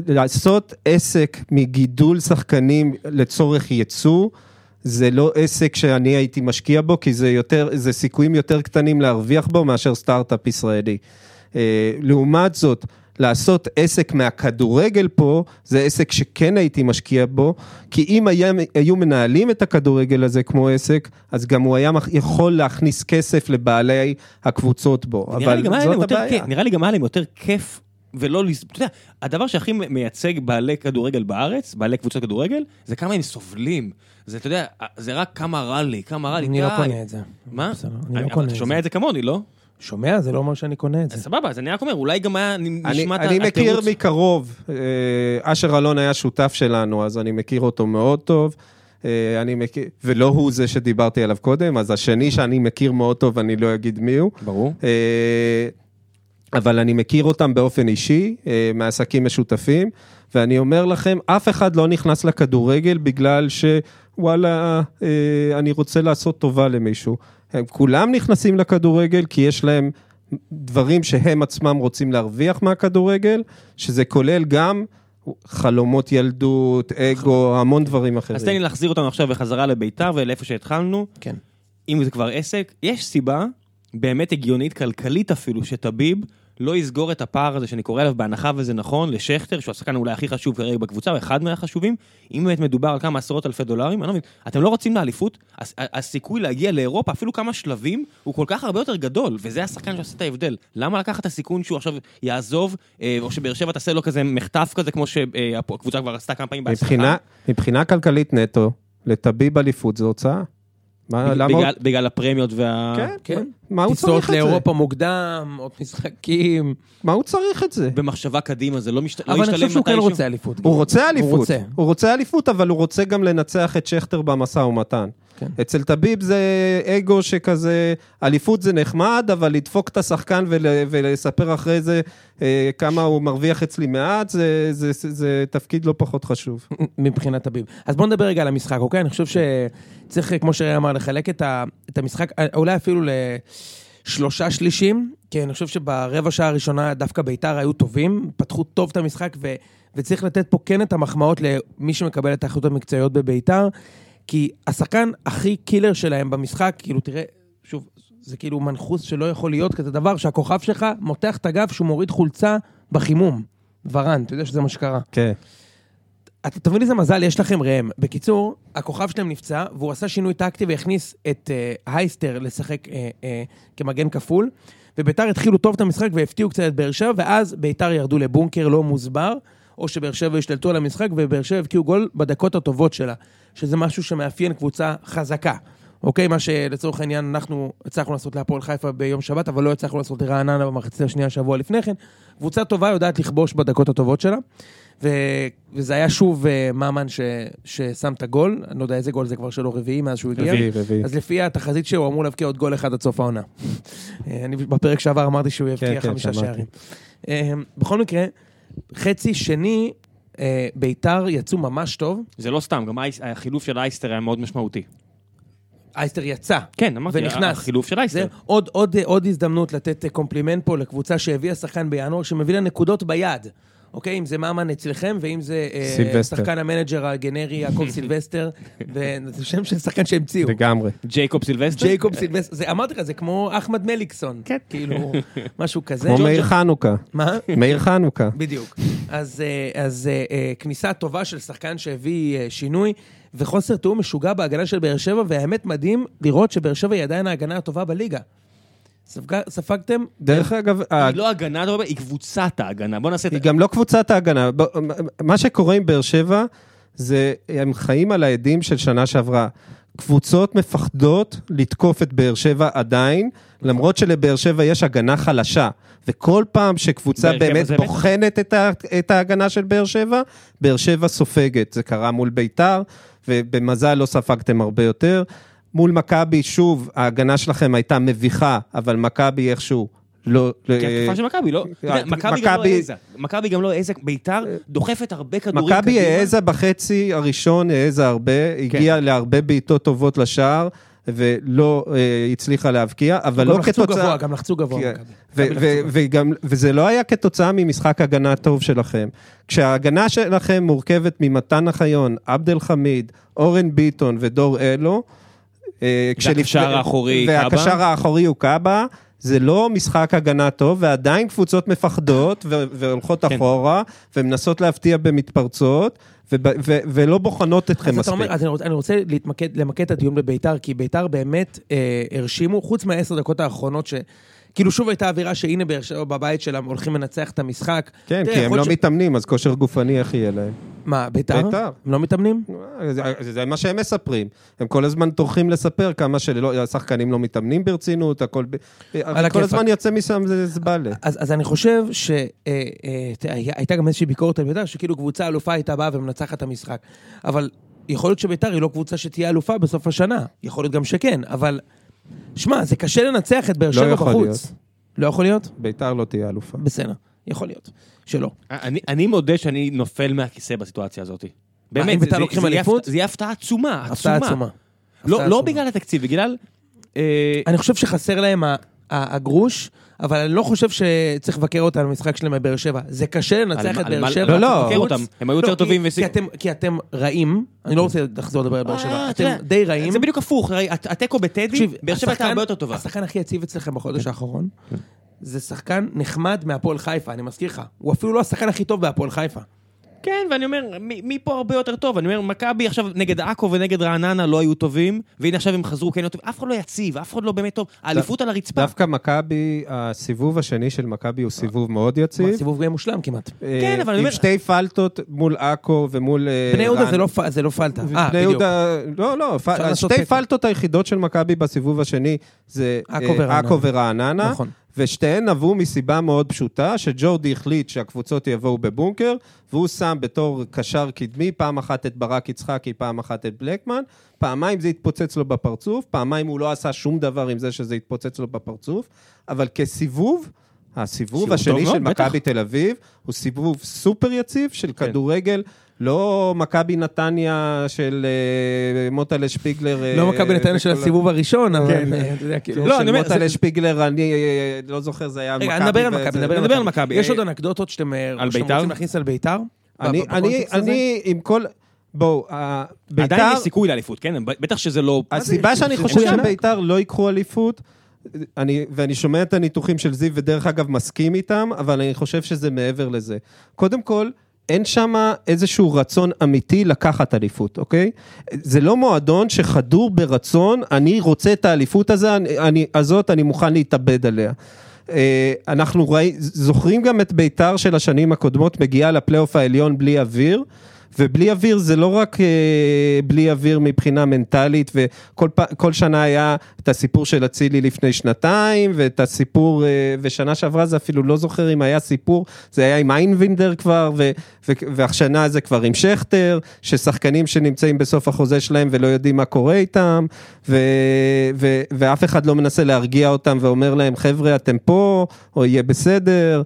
לעשות עסק מגידול שחקנים לצורך ייצוא, זה לא עסק שאני הייתי משקיע בו, כי זה סיכויים יותר קטנים להרוויח בו, מאשר סטארט-אפ ישראלי. לעומת זאת, לעשות עסק מהכדורגל פה, זה עסק שכן הייתי משקיע בו, כי אם היו מנהלים את הכדורגל הזה כמו עסק, אז גם הוא היה יכול להכניס כסף לבעלי הקבוצות בו. נראה לי גם היה להם יותר כיף, ולא, אתה יודע, הדבר שהכי מייצג בעלי כדורגל בארץ, בעלי קבוצות כדורגל, זה כמה הם סובלים. זה, אתה יודע, זה רק כמה רע לי. אני לא קונה את זה. מה? אתה שומע את זה כמוני, לא? שומע, זה לא אומר שאני קונה את זה. סבבה, אז אני רק אומר, אולי גם היה נשמע את התירוץ. אני מכיר מקרוב, אשר אלון היה שותף שלנו, אז אני מכיר אותו מאוד טוב, ולא הוא זה שדיברתי עליו קודם, אז השני שאני מכיר מאוד טוב, אני לא אגיד מי הוא. ברור. אבל אני מכיר אותם באופן אישי, מעסקים משותפים, ואני אומר לכם, אף אחד לא נכנס לכדורגל בגלל שוואלה, אני רוצה לעשות טובה למישהו. הם כולם נכנסים לכדורגל כי יש להם דברים שהם עצמם רוצים להרוויח מהכדורגל, שזה כולל גם חלומות ילדות, אגו, המון דברים אחרים. אז תן לי להחזיר אותנו עכשיו בחזרה לביתה ולאיפה שהתחלנו. כן. אם זה כבר עסק, יש סיבה באמת הגיונית, כלכלית אפילו, שטביב לא יסגור את הפער הזה שאני קורא עליו בהנחה, וזה נכון, לשכתר, שהוא השחקן אולי הכי חשוב כרגע בקבוצה, הוא אחד מהחשובים, אם באמת מדובר על כמה עשרות אלפי דולרים, אני לא מבין, אתם לא רוצים לאליפות, הסיכוי להגיע לאירופה, אפילו כמה שלבים, הוא כל כך הרבה יותר גדול, וזה השחקן שעושה את ההבדל. למה לקחת את הסיכון שהוא עכשיו יעזוב, או שבאר שבע תעשה לו כזה מחטף כזה, כמו שהקבוצה כבר עשתה כמה פעמים בהצלחה? מבחינה כלכלית נטו, לטביב אליפות זה הוצאה. בגלל הפרמיות וה... כן, מה הוא צריך את זה? טיסות לאירופה מוקדם, עוד משחקים. מה הוא צריך את זה? במחשבה קדימה, זה לא משתלם. אבל אני חושב שהוא כן רוצה אליפות. הוא רוצה אליפות. הוא רוצה אליפות, אבל הוא רוצה גם לנצח את שכתר במשא ומתן. אצל טביב זה אגו שכזה, אליפות זה נחמד, אבל לדפוק את השחקן ולספר אחרי זה כמה הוא מרוויח אצלי מעט, זה תפקיד לא פחות חשוב. מבחינת טביב. אז בואו נדבר רגע על המשחק, אוקיי? אני חושב שצריך, כמו שרי אמר, לחלק את המשחק, אולי אפילו לשלושה שלישים, כי אני חושב שברבע שעה הראשונה דווקא ביתר היו טובים, פתחו טוב את המשחק, וצריך לתת פה כן את המחמאות למי שמקבל את ההחלטות המקצועיות בביתר, כי השחקן הכי קילר שלהם במשחק, כאילו תראה, שוב, זה כאילו מנחוס שלא יכול להיות כזה דבר, שהכוכב שלך מותח את הגב שהוא מוריד חולצה בחימום. ורן, אתה יודע שזה מה שקרה. כן. אתה תבין איזה מזל, יש לכם רעם. בקיצור, הכוכב שלהם נפצע, והוא עשה שינוי טקטי והכניס את הייסטר לשחק כמגן כפול, וביתר התחילו טוב את המשחק והפתיעו קצת את באר שבע, ואז ביתר ירדו לבונקר לא מוסבר, או שבאר שבע השתלטו על המשחק, ובאר שבע הבקיעו גול בדקות הטובות שלה, שזה משהו שמאפיין קבוצה חזקה. אוקיי, מה שלצורך העניין אנחנו הצלחנו לעשות להפועל חיפה ביום שבת, אבל לא הצלחנו לעשות לרעננה במחצית השנייה השבוע לפני כן. קבוצה טובה יודעת לכבוש בדקות הטובות שלה, וזה היה שוב מאמן ששם את הגול, אני לא יודע איזה גול זה כבר שלו, רביעי מאז שהוא הגיע. רביעי. אז לפי התחזית שהוא אמור להבקיע עוד גול אחד עד סוף העונה. אני בפרק שעבר אמרתי שהוא יבקיע 5 שערים. בכל מקרה, חצי שני, ביתר יצאו ממש טוב. זה לא סתם, גם החילוף של אייסטר היה מאוד משמעותי. אייסטר יצא. כן, אמרתי, ונכנס. החילוף של אייסטר. עוד הזדמנות לתת קומפלימנט פה לקבוצה שהביאה שחקן בינואר, שמביא לה נקודות ביד. אוקיי, אם זה מאמן אצלכם, ואם זה שחקן המנג'ר הגנרי, יעקב סילבסטר, וזה שם של שחקן שהמציאו. לגמרי. ג'ייקוב סילבסטר? ג'ייקוב סילבסטר. אמרתי לך, זה כמו אחמד מליקסון. כן. כאילו, משהו כזה. כמו מאיר חנוכה. מה? מאיר חנוכה. בדיוק. אז כניסה טובה של שחקן שהביא שינוי, וחוסר תאום משוגע בהגנה של באר שבע, והאמת מדהים לראות שבאר שבע היא עדיין ההגנה הטובה בליגה. ספגתם? דרך אגב... היא לא הגנה, היא קבוצת ההגנה. היא גם לא קבוצת ההגנה. מה שקורה עם באר שבע, זה הם חיים על העדים של שנה שעברה. קבוצות מפחדות לתקוף את באר שבע עדיין, למרות שלבאר שבע יש הגנה חלשה. וכל פעם שקבוצה באמת בוחנת את ההגנה של באר שבע, באר שבע סופגת. זה קרה מול ביתר, ובמזל לא ספגתם הרבה יותר. מול מכבי, שוב, ההגנה שלכם הייתה מביכה, אבל מכבי איכשהו לא... כי התקפה של מכבי, לא... מכבי גם לא העזה. מכבי גם לא העזה. ביתר דוחפת הרבה כדורים קדימה. מכבי העזה בחצי הראשון, העזה הרבה, הגיעה להרבה בעיטות טובות לשער, ולא הצליחה להבקיע, אבל לא כתוצאה... גם לחצו גבוה. וזה לא היה כתוצאה ממשחק הגנה טוב שלכם. כשההגנה שלכם מורכבת ממתן החיון, עבדל חמיד, אורן ביטון ודור אלו, והקשר האחורי הוא קאבה, זה לא משחק הגנה טוב, ועדיין קבוצות מפחדות והולכות אחורה ומנסות להפתיע במתפרצות ולא בוחנות אתכם מספיק. אני רוצה למקד את הדיון בביתר, כי ביתר באמת הרשימו, חוץ מה10 דקות האחרונות ש... כאילו שוב הייתה אווירה שהנה בבית שלהם הולכים לנצח את המשחק. כן, כי הם לא מתאמנים, אז כושר גופני הכי יהיה להם. מה, ביתר? ביתר. הם לא מתאמנים? זה מה שהם מספרים. הם כל הזמן טורחים לספר כמה שהשחקנים לא מתאמנים ברצינות, הכל הזמן יוצא משם זה בלה. אז אני חושב שהייתה גם איזושהי ביקורת על ביתר, שכאילו קבוצה אלופה הייתה באה ומנצחת את המשחק. אבל יכול להיות שביתר היא לא קבוצה שתהיה אלופה בסוף השנה. יכול להיות גם שכן, אבל... שמע, זה קשה לנצח את באר שבע בחוץ. לא יכול להיות? ביתר לא תהיה אלופה. בסדר, יכול להיות. שלא. אני מודה שאני נופל מהכיסא בסיטואציה הזאת. באמת, זה יהיה הפתעה עצומה. לא בגלל התקציב, בגלל... אני חושב שחסר להם הגרוש, אבל אני לא חושב שצריך לבקר אותם במשחק שלהם בבאר שבע. זה קשה לנצח את באר שבע. לא, לא. הם היו יותר טובים. כי אתם רעים, אני לא רוצה לחזור לדבר על באר שבע. אתם די רעים. זה בדיוק הפוך, התיקו בטדי, באר שבע הייתה הרבה יותר טובה. השחקן הכי יציב אצלכם בחודש האחרון, זה שחקן נחמד מהפועל חיפה, אני מזכיר לך. הוא אפילו לא השחקן הכי טוב בהפועל חיפה. כן, ואני אומר, מי פה הרבה יותר טוב? אני אומר, מכבי עכשיו נגד עכו ונגד רעננה לא היו טובים, והנה עכשיו הם חזרו, כן, לא טוב. אף אחד לא יציב, אף אחד לא באמת טוב. האליפות על הרצפה. דווקא מכבי, הסיבוב השני של מכבי הוא סיבוב מאוד יציב. סיבוב גם מושלם כמעט. כן, אבל אני אומר... עם שתי פלטות מול עכו ומול... בני יהודה זה לא פלטה. בני יהודה... לא, שתי פלטות היחידות של מכבי בסיבוב השני זה עכו ורעננה. נכון. ושתיהן נבעו מסיבה מאוד פשוטה, שג'ורדי החליט שהקבוצות יבואו בבונקר, והוא שם בתור קשר קדמי, פעם אחת את ברק יצחקי, פעם אחת את בלקמן, פעמיים זה התפוצץ לו בפרצוף, פעמיים הוא לא עשה שום דבר עם זה שזה התפוצץ לו בפרצוף, אבל כסיבוב, הסיבוב השני של מכבי תל אביב, הוא סיבוב סופר יציב של כדורגל, לא מכבי נתניה של מוטל שפיגלר, לא מכבי נתניה של הסיבוב הראשון, אבל לא, אני מוטל שפיגלר, אני לא זוכר, זה היה מכבי. נדבר על מכבי. יש עוד אנקדוטות שאתם רוצים להכניס על ביתר? אני עם כל בואו, ביתר עדיין יש סיכוי לאליפות, כן? בטח שזה לא, הסיבה שאני חושב שביתר לא יקחו אליפות, ואני שומע את הניתוחים של זיו ודרך אגב מסכים איתם, אבל אני חושב שזה מעבר לזה. קודם כל אין שם איזשהו רצון אמיתי לקחת אליפות, אוקיי? זה לא מועדון שחדור ברצון, אני רוצה את האליפות הזאת, אני מוכן להתאבד עליה. אנחנו זוכרים גם את ביתר של השנים הקודמות, מגיעה לפלייאוף העליון בלי אוויר, ובלי אוויר זה לא רק בלי אוויר מבחינה מנטלית, וכל שנה היה את הסיפור של הצילי לפני שנתיים, ואת הסיפור, ושנה שעברה זה אפילו לא זוכר אם היה סיפור, זה היה עם איינבינדר כבר, והשנה זה כבר עם שכתר, ששחקנים שנמצאים בסוף החוזה שלהם, ולא יודעים מה קורה איתם, ואף אחד לא מנסה להרגיע אותם, ואומר להם חבר'ה אתם פה, או יהיה בסדר,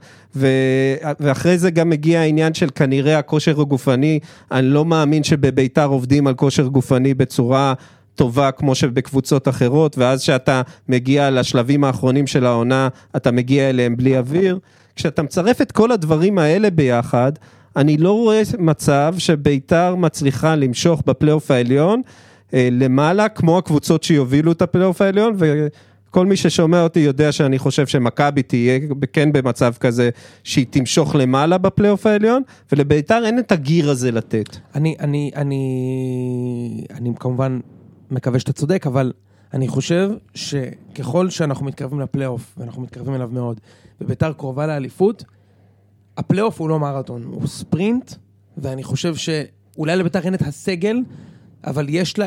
ואחרי זה גם מגיע העניין של כנראה הכושר הגופני, אני לא מאמין שבביתר עובדים על כושר גופני בצורה טובה כמו שבקבוצות אחרות, ואז שאתה מגיע לשלבים האחרונים של העונה, אתה מגיע אליהם בלי אוויר, כשאתה מצרף את כל הדברים האלה ביחד, אני לא רואה מצב שביתר מצליחה למשוך בפלייאוף העליון, למעלה כמו הקבוצות שיובילו את הפלייאוף העליון, כל מי ששומע אותי יודע שאני חושב שמכבי תהיה כן במצב כזה שהיא תמשוך למעלה בפלייאוף העליון, ולביתר אין את הגיר הזה לתת. אני כמובן מקווה שאתה צודק, אבל אני חושב שככל שאנחנו מתקרבים לפלייאוף, ואנחנו מתקרבים אליו מאוד, וביתר קרובה לאליפות, הפלייאוף הוא לא מרתון, הוא ספרינט, ואני חושב שאולי לביתר אין את הסגל, אבל יש לה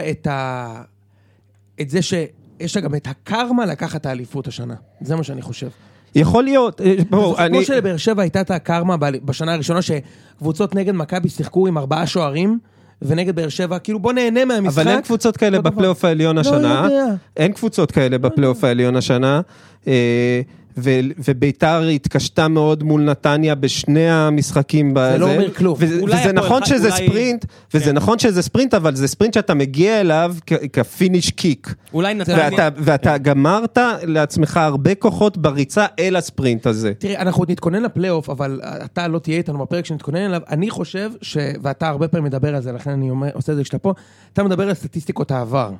את זה ש... יש לה גם את הקרמה לקחת את האליפות השנה. זה מה שאני חושב. יכול להיות. כמו שלבאר שבע הייתה את הקרמה בשנה הראשונה, שקבוצות נגד מכבי שיחקו עם 4 שוערים, ונגד באר שבע, כאילו בוא נהנה מהמשחק. אבל אין קבוצות כאלה בפלייאוף העליון השנה. אין קבוצות כאלה בפלייאוף העליון השנה. וביתר התקשתה מאוד מול נתניה בשני המשחקים. זה לא אומר כלום. וזה נכון שזה ספרינט, וזה נכון שזה ספרינט, אבל זה ספרינט שאתה מגיע אליו כפיניש קיק. אולי נתניה. ואתה גמרת לעצמך הרבה כוחות בריצה אל הספרינט הזה. תראה, אנחנו עוד נתכונן לפלייאוף, אבל אתה לא תהיה איתנו בפרק שנתכונן אליו. אני חושב ואתה הרבה פעמים מדבר על זה, לכן אני עושה את זה כשאתה פה, אתה מדבר על סטטיסטיקות העבר.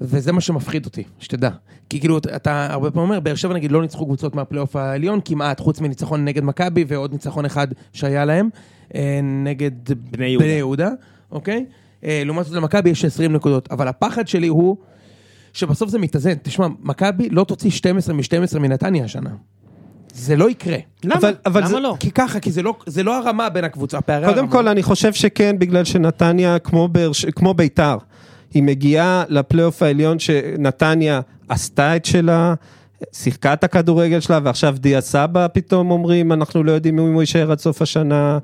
וזה מה שמפחיד אותי, שתדע. כי כאילו, אתה הרבה פעמים אומר, באר שבע נגיד לא ניצחו קבוצות מהפלייאוף העליון, כמעט, חוץ מניצחון נגד מכבי, ועוד ניצחון אחד שהיה להם, נגד בני יהודה, אוקיי? לעומת זאת למכבי יש 20 נקודות, אבל הפחד שלי הוא, שבסוף זה מתאזן, תשמע, מכבי לא תוציא 12 מ-12 מנתניה השנה. זה לא יקרה. למה לא? כי ככה, כי זה לא הרמה בין הקבוצה, הפערי הרמה. קודם כל, אני חושב שכן, בגלל שנתניה, כמו ביתר, היא מגיעה לפלייאוף העליון שנתניה עשתה את שלה, שיחקה את הכדורגל שלה, ועכשיו דיה סבא פתאום אומרים, אנחנו לא יודעים אם הוא יישאר עד סוף השנה,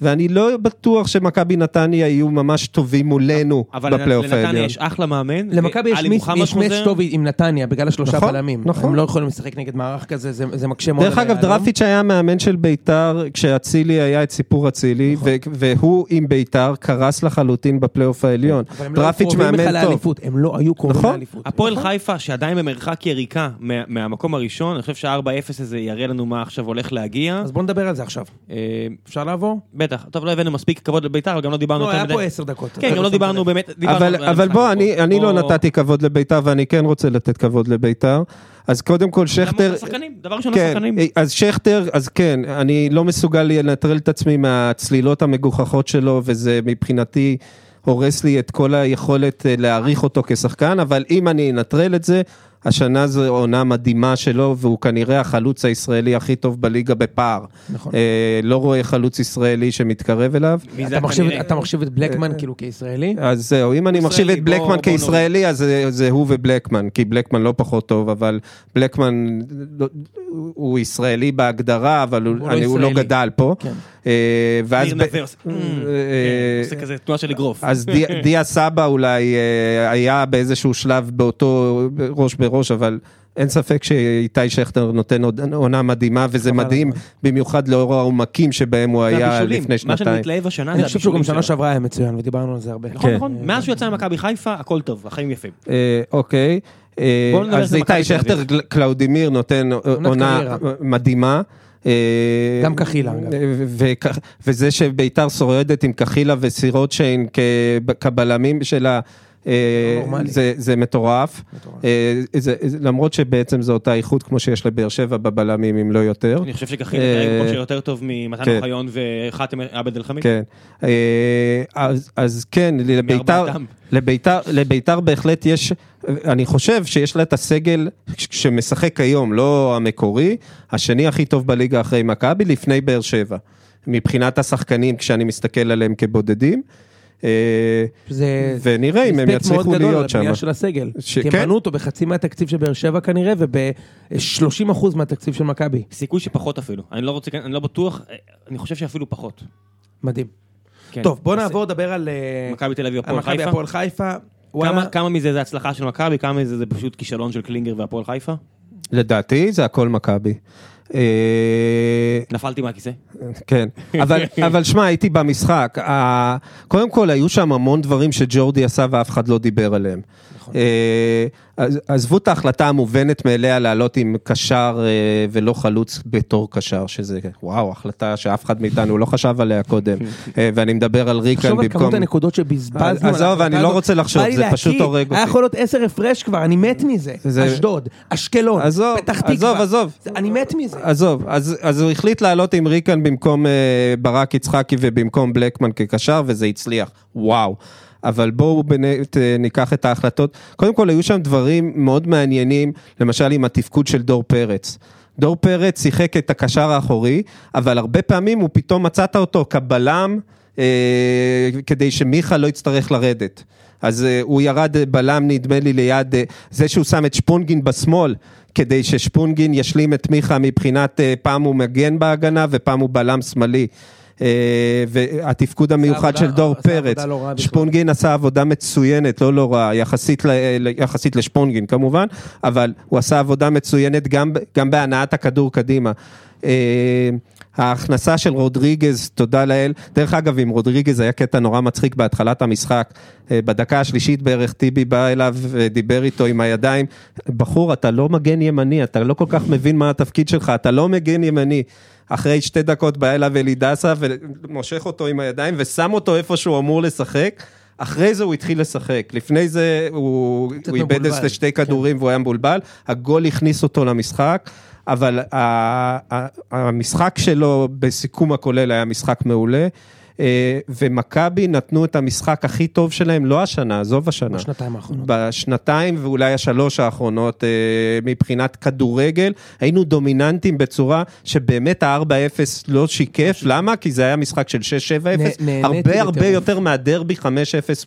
ואני לא בטוח שמכבי נתניה יהיו ממש טובים מולנו בפלייאוף. לנתניה יש אחלה מאמן. למכבי יש מאץ' טוב עם נתניה בגלל השלושה בלמים. הם לא יכולים לשחק נגד מערך כזה, זה מקשה מאוד. דרך אגב, דראפיץ' היה מאמן של ביתר, כשהצילי היה את סיפור הצילי, והוא עם ביתר קרס לחלוטין בפלייאוף העליון. דראפיץ' מאמן טוב. הם לא היו קוראים לאליפות. הפועל חיפה, שעדיין במרחק יריקה מהמקום הראשון, אני חושב ש4-0 הזה יראה לנו מה עכשיו הולך להגיע. אז בוא נדבר על זה עכשיו. אפשר לעבור? בטח. טוב, לא הבאנו מספיק כבוד לביתר, אבל גם לא דיברנו... לא, היה פה 10 דקות. כן, גם לא דיברנו באמת... אבל בוא, אני לא נתתי כבוד לביתר, ואני כן רוצה לתת כבוד לביתר. אז קודם כל, שכתר... דבר ראשון, השחקנים. אז שכתר, אז כן, אני לא מסוגל לנטרל את עצמי מהצלילות המגוחכות שלו, וזה מבחינתי... הורס לי את כל היכולת להעריך אותו כשחקן, אבל אם אני נטרל את זה, השנה זו עונה מדהימה שלו, והוא כנראה החלוץ הישראלי הכי טוב בליגה בפער. נכון. לא רואה חלוץ ישראלי שמתקרב אליו. אתה מחשיב את בלקמן כאילו כישראלי? אז זהו, אם אני מחשיב את בלקמן כישראלי, אז זה הוא ובלקמן, כי בלקמן לא פחות טוב, אבל בלקמן הוא ישראלי בהגדרה, אבל הוא לא גדל פה. ואז... זה כזה תנועה של אגרוף. אז דיה סבא אולי היה באיזשהו שלב באותו ראש בראש, אבל אין ספק שאיתי שכתר נותן עונה מדהימה, וזה מדהים, במיוחד לאור העומקים שבהם הוא היה לפני שנתיים. מה שנתלהב השנה, אני חושב שהוא גם שנה שעברה היה מצוין, ודיברנו על זה הרבה. נכון, נכון. מאז שהוא יצא ממכבי חיפה, הכל טוב, החיים יפים. אוקיי. אז איתי שכתר, קלאודימיר נותן עונה מדהימה. גם קחילה. וזה שביתר שורדת עם קחילה וסירות שהן כבלמים שלה, זה מטורף, למרות שבעצם זו אותה איכות כמו שיש לבאר שבע בבלמים, אם לא יותר. אני חושב שכחיל כמו שיותר טוב ממתן אוחיון וחתם עבד אל חמיד. אז כן, לביתר בהחלט יש, אני חושב שיש לה את הסגל שמשחק היום, לא המקורי, השני הכי טוב בליגה אחרי מכבי, לפני באר שבע, מבחינת השחקנים כשאני מסתכל עליהם כבודדים, ונראה אם הם יצליחו להיות שם. תמנו אותו בחצי מהתקציב של באר שבע כנראה, וב-30% מהתקציב של מכבי. סיכוי שפחות אפילו, אני לא בטוח, אני חושב שאפילו פחות. מדהים. טוב, בוא נעבור לדבר על מכבי תל אביב והפועל חיפה. כמה מזה זה הצלחה של מכבי, כמה מזה זה פשוט כישלון של קלינגר והפועל חיפה? לדעתי זה הכל מכבי. נפלתי מהכיסא. כן, אבל שמה, הייתי במשחק. קודם כל, היו שם המון דברים שג'ורדי עשה ואף אחד לא דיבר עליהם. עזבו את ההחלטה המובנת מאליה לעלות עם קשר ולא חלוץ בתור קשר, שזה וואו, החלטה שאף אחד מאיתנו לא חשב עליה קודם, ואני מדבר על ריקן במקום... עכשיו על כמות הנקודות שבזבזנו. עזוב, אני לא רוצה לחשוב, זה פשוט הורג אותי. היה יכול להיות 10 הפרש כבר, אני מת מזה. אשדוד, אשקלון, פתח תקווה. אני מת מזה. עזוב, אז הוא החליט לעלות עם ריקן במקום ברק יצחקי ובמקום בלקמן כקשר, וזה הצליח. וואו. אבל בואו ניקח את ההחלטות. קודם כל, היו שם דברים מאוד מעניינים, למשל עם התפקוד של דור פרץ. דור פרץ שיחק את הקשר האחורי, אבל הרבה פעמים הוא פתאום מצאת אותו כבלם, כדי שמיכה לא יצטרך לרדת. אז הוא ירד בלם, נדמה לי, ליד זה שהוא שם את שפונגין בשמאל, כדי ששפונגין ישלים את מיכה מבחינת פעם הוא מגן בהגנה, ופעם הוא בלם שמאלי. והתפקוד המיוחד של דור פרץ, שפונגין עשה עבודה מצוינת, לא רע, יחסית לשפונגין כמובן, אבל הוא עשה עבודה מצוינת גם בהנעת הכדור קדימה. ההכנסה של רודריגז, תודה לאל, דרך אגב עם רודריגז היה קטע נורא מצחיק בהתחלת המשחק, בדקה השלישית בערך טיבי בא אליו ודיבר איתו עם הידיים, בחור אתה לא מגן ימני, אתה לא כל כך מבין מה התפקיד שלך, אתה לא מגן ימני, אחרי 2 דקות בא אליו ולידסה ומושך אותו עם הידיים ושם אותו איפה שהוא אמור לשחק, אחרי זה הוא התחיל לשחק, לפני זה הוא איבד איזה 2 כדורים והוא היה מבולבל, הגול הכניס אותו למשחק, אבל המשחק שלו בסיכום הכולל היה משחק מעולה, ומכבי נתנו את המשחק הכי טוב שלהם, לא השנה, עזוב השנה. בשנתיים האחרונות. בשנתיים ואולי השלוש האחרונות, מבחינת כדורגל, היינו דומיננטים בצורה שבאמת ה-4-0 לא שיקף, למה? כי זה היה משחק של 6-7-0, הרבה הרבה יותר מהדרבי 5-0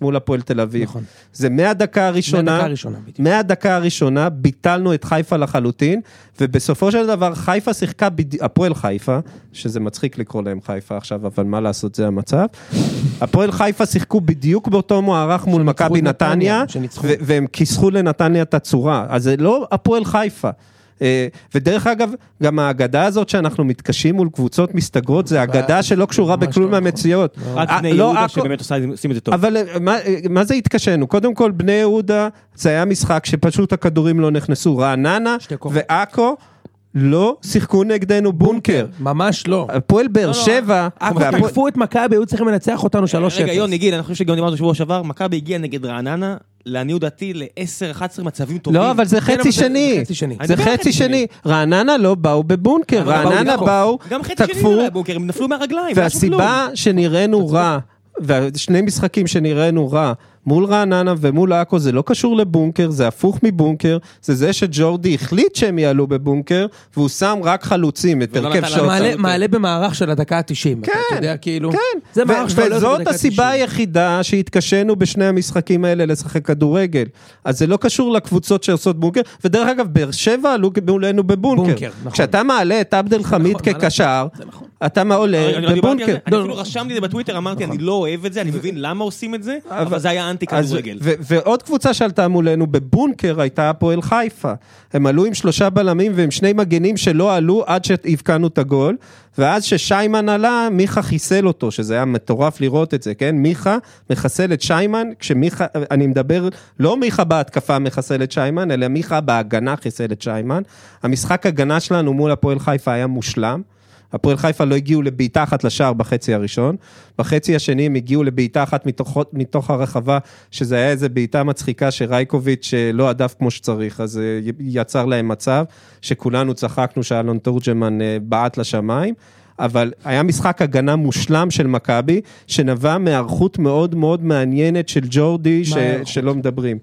מול הפועל תל אביב. נכון. זה מהדקה הראשונה, מהדקה הראשונה, ביטלנו את חיפה לחלוטין, ובסופו של דבר חיפה שיחקה, הפועל חיפה, שזה מצחיק לקרוא להם חיפה עכשיו, אבל מה לעשות זה המצב, הפועל חיפה שיחקו בדיוק באותו מוערך מול מכבי נתניה, והם כיסחו לנתניה את הצורה, אז זה לא הפועל חיפה, ודרך אגב, גם ההגדה הזאת שאנחנו מתקשים מול קבוצות מסתגרות, זה הגדה שלא קשורה בכלום מהמציאות. רק בני יהודה שבאמת עושים את זה טוב. אבל מה זה התקשנו? קודם כל, בני יהודה, זה היה משחק שפשוט הכדורים לא נכנסו. רעננה ועכו, לא שיחקו נגדנו בונקר. ממש לא. הפועל באר שבע. תקפו את מכבי, היו צריכים לנצח אותנו 3-0. רגע, יון, נגיד, אני חושב שגם דיברנו שבוע שעבר, מכבי הגיע נגד רעננה, לעניות דעתי, ל-10-11 מצבים טובים. לא, אבל זה חצי שני. זה חצי שני. רעננה לא באו בבונקר. רעננה באו, תקפו. הם נפלו מהרגליים. והסיבה שנראינו רע, ושני משחקים שנראינו רע, מול רעננה ומול עכו, זה לא קשור לבונקר, זה הפוך מבונקר, זה זה שג'ורדי החליט שהם יעלו בבונקר, והוא שם רק חלוצים, את הרכב שעוצר. מעלה במערך של הדקה ה-90, אתה יודע, כאילו. כן, וזאת הסיבה היחידה שהתקשנו בשני המשחקים האלה לשחק כדורגל. אז זה לא קשור לקבוצות שעושות בונקר, ודרך אגב, באר שבע עלו אלינו בבונקר. כשאתה מעלה את עבדל חמיד כקשר, אתה מעולה בבונקר. אני כאילו רשמתי זה בטוויטר, אמרתי, אני לא אוהב את זה, אני מבין למה עושים את זה, אבל זה היה אנטי-כדורגל. ועוד קבוצה שעלתה מולנו בבונקר הייתה הפועל חיפה. הם עלו עם 3 בלמים והם 2 מגנים שלא עלו עד שהבקענו את הגול, ואז ששיימן עלה, מיכה חיסל אותו, שזה היה מטורף לראות את זה, כן? מיכה מחסל את שיימן, כשמיכה, אני מדבר, לא מיכה בהתקפה מחסל את שיימן, אלא מיכה בהגנה חיסל את שיימן. המשחק הגנה שלנו מול הפועל חיפה היה מושלם, הפועל חיפה לא הגיעו לבעיטה אחת לשער בחצי הראשון, בחצי השני הם הגיעו לבעיטה אחת מתוך הרחבה, שזה היה איזה בעיטה מצחיקה שרייקוביץ' לא עדף כמו שצריך, אז יצר להם מצב, שכולנו צחקנו שאלון תורג'מן בעט לשמיים, אבל היה משחק הגנה מושלם של מכבי, שנבע מערכות מאוד מאוד מעניינת של ג'ורדי, שלא מדברים.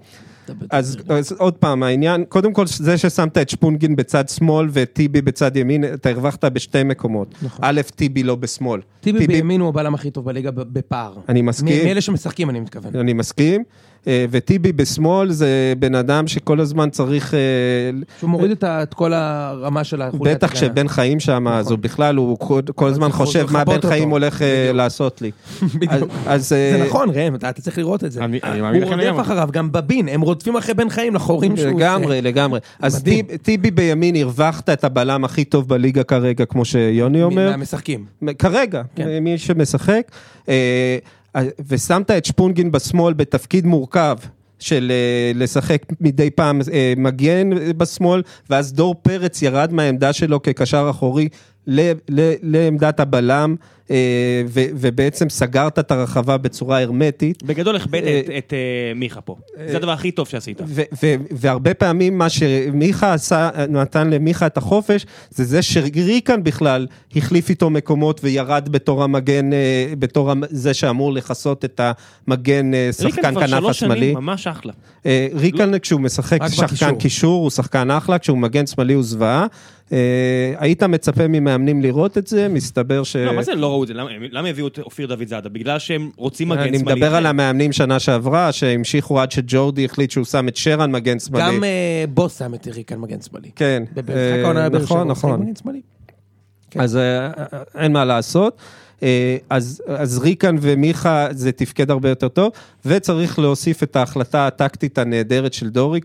אז עוד פעם, העניין, קודם כל זה ששמת את שפונגין בצד שמאל וטיבי בצד ימין, אתה הרווחת בשתי מקומות. א', טיבי לא בשמאל. טיבי בימין הוא הבעלם הכי טוב בליגה בפער. אני מסכים. מאלה שמשחקים אני מתכוון. אני מסכים. וטיבי בשמאל זה בן אדם שכל הזמן צריך... שהוא מוריד את כל הרמה של החולת. בטח שבן חיים שם, אז הוא בכלל, הוא כל הזמן חושב מה בן חיים הולך לעשות לי. זה נכון, רם, אתה צריך לראות את זה. הוא רודף אחריו, גם בבין, הם רודפים אחרי בן חיים לחורים שהוא... לגמרי, לגמרי. אז טיבי בימין הרווחת את הבלם הכי טוב בליגה כרגע, כמו שיוני אומר. מהמשחקים. כרגע, מי שמשחק. ושמת את שפונגין בשמאל בתפקיד מורכב של לשחק מדי פעם מגן בשמאל, ואז דור פרץ ירד מהעמדה שלו כקשר אחורי לעמדת הבלם, ובעצם סגרת את הרחבה בצורה הרמטית. בגדול הכבד את מיכה פה. זה הדבר הכי טוב שעשית. והרבה פעמים מה שמיכה עשה, נתן למיכה את החופש, זה שריקן בכלל החליף איתו מקומות וירד בתור המגן, בתור זה שאמור לחסות את המגן שחקן כנף השמאלי. ריקן כבר 3 שנים, ממש אחלה. ריקן כשהוא משחק שחקן קישור, הוא שחקן אחלה, כשהוא מגן שמאלי הוא זוועה. היית מצפה ממאמנים לראות את זה, מסתבר ש... לא, מה זה לא ראו את זה? למה הביאו את אופיר דוד זאדה? בגלל שהם רוצים מגן שמאלי. אני מדבר על המאמנים שנה שעברה, שהמשיכו עד שג'ורדי החליט שהוא שם את שרן מגן שמאלי. גם בוס שם את ריקן מגן שמאלי. כן. נכון, נכון. אז אין מה לעשות. אז ריקן ומיכה זה תפקד הרבה יותר טוב, וצריך להוסיף את ההחלטה הטקטית הנהדרת של דורי,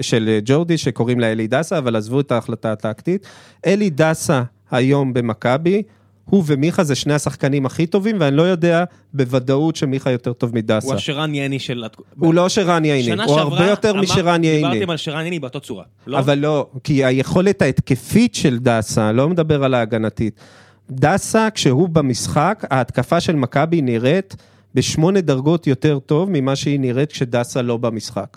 של ג'ורדי, שקוראים לה אלי דסה, אבל עזבו את ההחלטה הטקטית. אלי דסה היום במכבי, הוא ומיכה זה שני השחקנים הכי טובים, ואני לא יודע בוודאות שמיכה יותר טוב מדסה. הוא השרן יעני של... הוא לא שרן יעני, הוא הרבה יותר משרן יעני. דיברתם על שרן יעני באותו צורה. אבל לא, כי היכולת ההתקפית של דסה, לא מדבר על ההגנתית, דסה, כשהוא במשחק, ההתקפה של מכבי נראית ב8 דרגות יותר טוב ממה שהיא נראית כשדסה לא במשחק.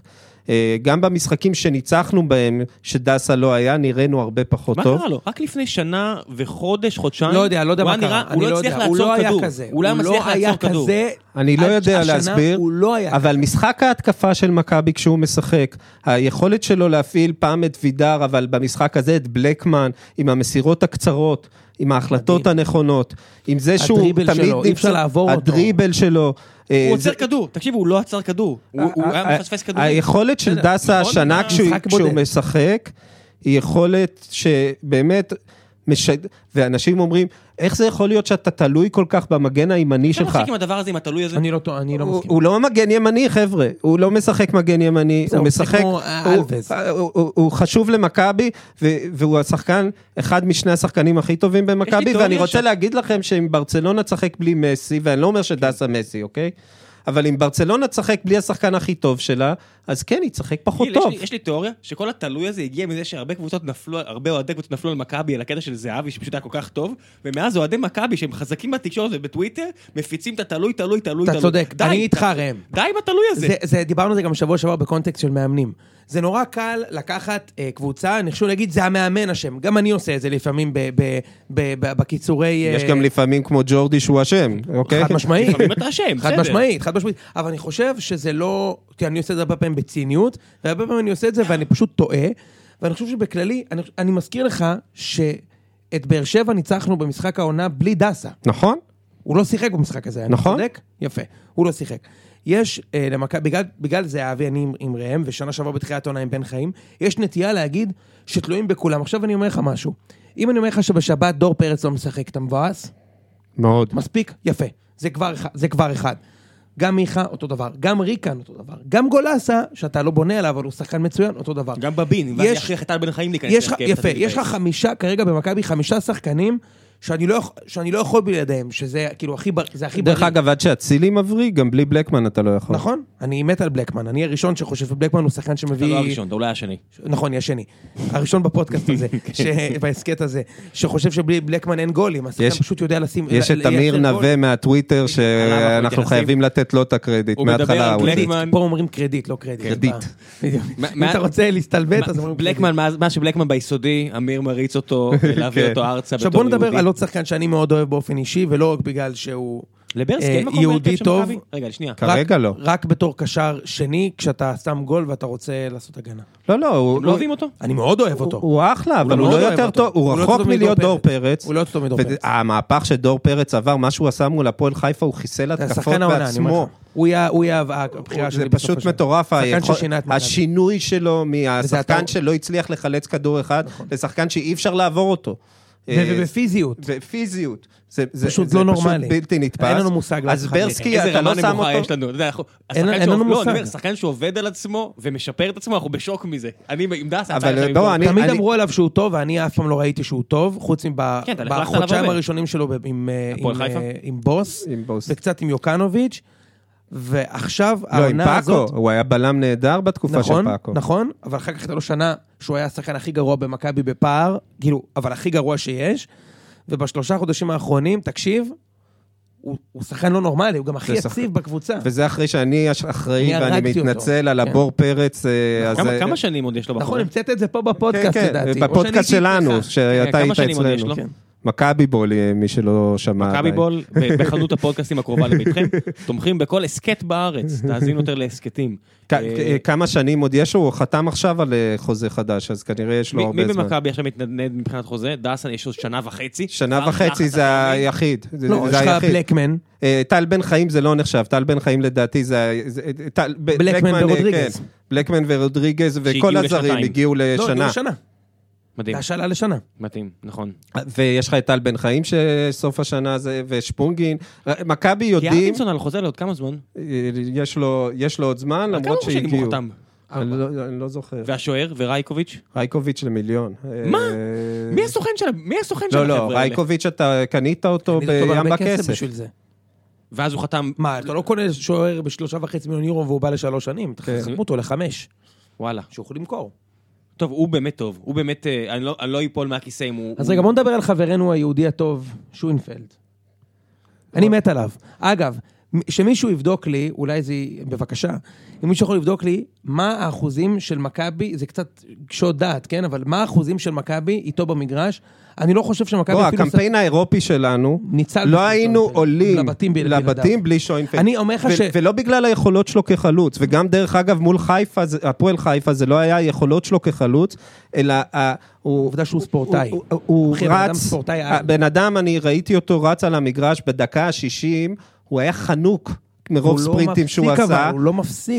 גם במשחקים שניצחנו בהם, שדסה לא היה, נראינו הרבה פחות טוב. מה קרה לו? רק לפני שנה וחודש, חודשיים? לא יודע, לא יודע מה קרה. הוא לא הצליח לעצור כדור. הוא לא היה כזה. אני לא יודע להסביר, אבל משחק ההתקפה של מכבי כשהוא משחק, היכולת שלו להפעיל פעם את וידר, אבל במשחק הזה את בלקמן, עם המסירות הקצרות, עם ההחלטות הנכונות, עם זה שהוא תמיד נמצא, הדריבל שלו, הוא עוצר כדור, תקשיבו, הוא לא עצר כדור, הוא היה מפספס כדור. היכולת של דסה השנה כשהוא משחק, היא יכולת שבאמת, ואנשים אומרים, איך זה יכול להיות שאתה תלוי כל כך במגן הימני שלך? אתה משחק עם הדבר הזה, עם התלוי הזה? אני לא מסכים. הוא לא מגן ימני, חבר'ה. הוא לא משחק מגן ימני, הוא משחק... הוא חשוב למכבי, והוא השחקן, אחד משני השחקנים הכי טובים במכבי, ואני רוצה להגיד לכם שאם ברצלונה תשחק בלי מסי, ואני לא אומר שדסה מסי, אוקיי? אבל אם ברצלונה תשחק בלי השחקן הכי טוב שלה, אז כן, היא תשחק פחות טוב. יש לי תיאוריה שכל התלוי הזה הגיע מזה שהרבה קבוצות נפלו, הרבה אוהדי קבוצות נפלו על מכבי, על הקטע של זהבי, שפשוט היה כל כך טוב, ומאז אוהדי מכבי, שהם חזקים בתקשורת ובטוויטר, מפיצים את התלוי, תלוי, תלוי, תלוי. אתה צודק, אני איתך רם. די בתלוי הזה. דיברנו על זה גם שבוע שעבר בקונטקסט של מאמנים. זה נורא קל לקחת קבוצה, נחשו להגיד, זה המאמן השם. גם אני עושה את זה לפעמים בקיצורי... יש גם לפעמים כמו ג'ורדי שהוא השם, אוקיי? חד משמעית. חד משמעית. אבל אני חושב שזה לא... כי אני עושה את זה הרבה פעמים בציניות, והרבה פעמים אני עושה את זה ואני פשוט טועה, ואני חושב שבכללי, אני מזכיר לך שאת באר שבע ניצחנו במשחק העונה בלי דסה. נכון. הוא לא שיחק במשחק הזה. נכון. יפה, הוא לא שיחק. יש, בגלל זה אבי אני עם רם, ושנה שעבר בתחילת העונה עם בן חיים, יש נטייה להגיד שתלויים בכולם. עכשיו אני אומר לך משהו. אם אני אומר לך שבשבת דור פרץ לא משחק, אתה מבואס? מאוד. מספיק? יפה. זה כבר אחד. גם מיכה, אותו דבר. גם ריקן, אותו דבר. גם גולסה, שאתה לא בונה עליו, אבל הוא שחקן מצוין, אותו דבר. גם בבין, ואז יחי חטל בן חיים להיכנס. יפה, יש לך 5, כרגע במכבי 5 שחקנים, שאני לא יכול בלעדיהם, שזה כאילו הכי בריא. דרך אגב, עד שהצילי מבריא, גם בלי בלקמן אתה לא יכול. נכון, אני מת על בלקמן, אני הראשון שחושב שבלקמן הוא שחקן שמביא... אתה לא הראשון, אתה אולי השני. נכון, השני. הראשון בפודקאסט הזה, בהסקט הזה, שחושב שבלי בלקמן אין גולים, אז אתה פשוט יודע לשים... יש את אמיר נווה מהטוויטר, שאנחנו חייבים לתת לו את הקרדיט, מההתחלה. הוא מדבר על בלקמן... פה אומרים קרדיט, לא קרדיט. אם אתה רוצה להסתלבט, אז אומרים קרדיט. מה שבלקמן ביסודי, אמיר מריץ אותו, להביא אותו ארצה בתור יהודי. שחקן שאני מאוד אוהב באופן אישי, ולא רק בגלל שהוא יהודי טוב. רגע, שנייה. כרגע לא. רק בתור קשר שני, כשאתה שם גול ואתה רוצה לעשות הגנה. לא. אתם לא אוהבים אותו? אני מאוד אוהב אותו. הוא אחלה, אבל הוא לא יותר טוב. הוא רחוק מלהיות דור פרץ. הוא לא יותר טוב מדור פרץ. המהפך שדור פרץ עבר, מה שהוא עשה מול הפועל חיפה, הוא חיסל התקפות בעצמו. הוא יהיה הבחירה שלי. זה פשוט מטורף, השינוי שלו מהשחקן שלא הצליח לחלץ כדור אחד, לשחקן שאי אפשר לעבור אותו. ובפיזיות. זה פשוט לא נורמלי. בלתי נתפס. אין לנו מושג. אז ברסקי, אתה לא שם אותו. אין לנו מושג. שחקן שעובד על עצמו ומשפר את עצמו, אנחנו בשוק מזה. תמיד אמרו עליו שהוא טוב, ואני אף פעם לא ראיתי שהוא טוב, חוץ מבחודשיים הראשונים שלו עם בוס, וקצת עם יוקנוביץ', ועכשיו העונה הזאת... הוא היה בלם נהדר בתקופה של פאקו. נכון, אבל אחר כך הייתה לו שנה שהוא היה השחקן הכי גרוע במכבי בפער, כאילו, אבל הכי גרוע שיש, ובשלושה חודשים האחרונים, תקשיב, הוא שחקן לא נורמלי, הוא גם הכי יציב בקבוצה. וזה אחרי שאני אחראי, ואני מתנצל על הבור פרץ. כמה שנים עוד יש לו? נכון, המצאת את זה פה בפודקאסט, לדעתי. בפודקאסט שלנו, שאתה היית אצלנו. מכבי בול, מי שלא שמע. מכבי בול, בחנות הפודקאסטים הקרובה לביתכם, תומכים בכל עסקט בארץ, תאזין יותר לעסקטים. כמה שנים עוד יש, הוא חתם עכשיו על חוזה חדש, אז כנראה יש לו הרבה זמן. מי במכבי עכשיו מתנדנד מבחינת חוזה? דסן יש לו 1.5 שנים. 1.5 שנים זה היחיד. לא, יש לך בלקמן. טל בן חיים זה לא נחשב, טל בן חיים לדעתי זה... בלקמן ורודריגז. בלקמן ורודריגז וכל הזרים הגיעו לשנה. מדהים. השאלה לשנה. מתאים, נכון. ויש לך את טל בן חיים שסוף השנה הזה, ושפונגין. מכבי יודעים... כי ארדינסון על חוזה לעוד כמה זמן? יש לו עוד זמן, למרות שהגיעו. אני לא זוכר. והשוער, ורייקוביץ'? רייקוביץ' למיליון. מה? מי הסוכן של החבר'ה האלה? לא, רייקוביץ' אתה קנית אותו בים בכסף. ואז הוא חתם... מה, אתה לא קונה שוער ב3.5 מיליון יורו והוא בא ל3 שנים. תחתמו אותו ל5. וואלה. שיוכלו למכור. טוב, הוא באמת טוב, הוא באמת, אני לא ייפול מהכיסא אם הוא... אז רגע, בוא נדבר על חברנו היהודי הטוב, שוינפלד. אני מת עליו. אגב, שמישהו יבדוק לי, אולי זה, בבקשה, אם מישהו יכול לבדוק לי, מה האחוזים של מכבי, זה קצת קשות דעת, כן? אבל מה האחוזים של מכבי איתו במגרש? אני לא חושב שמכבי... בוא, הקמפיין האירופי שלנו, לא היינו עולים לבתים בלי שוינפלד. אני אומר לך ולא בגלל היכולות שלו כחלוץ, וגם דרך אגב מול חיפה, הפועל חיפה, זה לא היה היכולות שלו כחלוץ, אלא... עובדה שהוא ספורטאי. הוא רץ, בן אדם, אני ראיתי אותו רץ על המגרש בדקה ה-60, הוא היה חנוק מרוב ספרינטים שהוא עשה,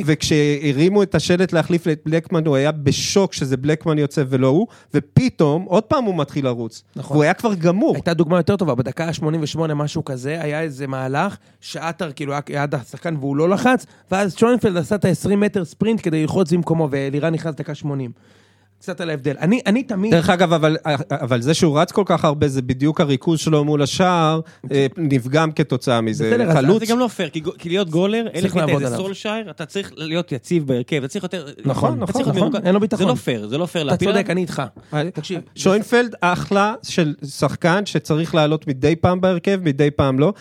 וכשהרימו את השלט להחליף לבלקמן, הוא היה בשוק שזה בלקמן יוצא ולא הוא, ופתאום, עוד פעם הוא מתחיל לרוץ, והוא היה כבר גמור. הייתה דוגמה יותר טובה, בדקה ה-88 משהו כזה, היה איזה מהלך, שעתר כאילו היה שחקן והוא לא לחץ, ואז שוינפלד עשה את ה-20 מטר ספרינט כדי ללחוץ במקומו, ואלירן נכנס דקה 80. קצת על ההבדל. אני תמיד... דרך אגב, אבל זה שהוא רץ כל כך הרבה, זה בדיוק הריכוז שלו מול השער, נפגם כתוצאה מזה. זה גם לא פייר, כי להיות גולר, אלה קטעי, זה סול שער, אתה צריך להיות יציב בהרכב, אתה צריך יותר... נכון, אין לו ביטחון. זה לא פייר, זה לא פייר להפילה. אתה צודק, אני איתך. תקשיב. שוינפלד אחלה של שחקן, שצריך לעלות מדי פעם בהרכב, מדי פעם לא.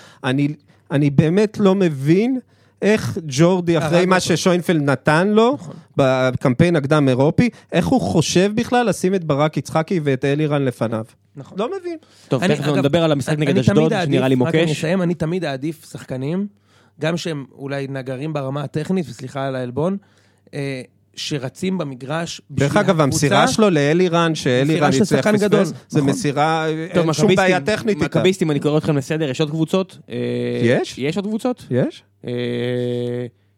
אני באמת לא מבין איך ג'ורדי, אחרי מה ששוינפלד נתן לו, בקמפיין הקדם אירופי, איך הוא חושב בכלל לשים את ברק יצחקי ואת אלירן לפניו. נכון. לא מבין. טוב, תכף נדבר על המשחק נגד אשדוד, שנראה לי מוקש. רק נסיים, אני תמיד אעדיף שחקנים, גם שהם אולי נגרים ברמה הטכנית, וסליחה על העלבון, שרצים במגרש. דרך אגב, המסירה שלו לאלירן, שאלירן יצליח לספס, זה מסירה, אין שום בעיה טכנית. מקביסטים, אני קורא אתכם לסדר, יש עוד קבוצות? יש עוד קבוצות? יש.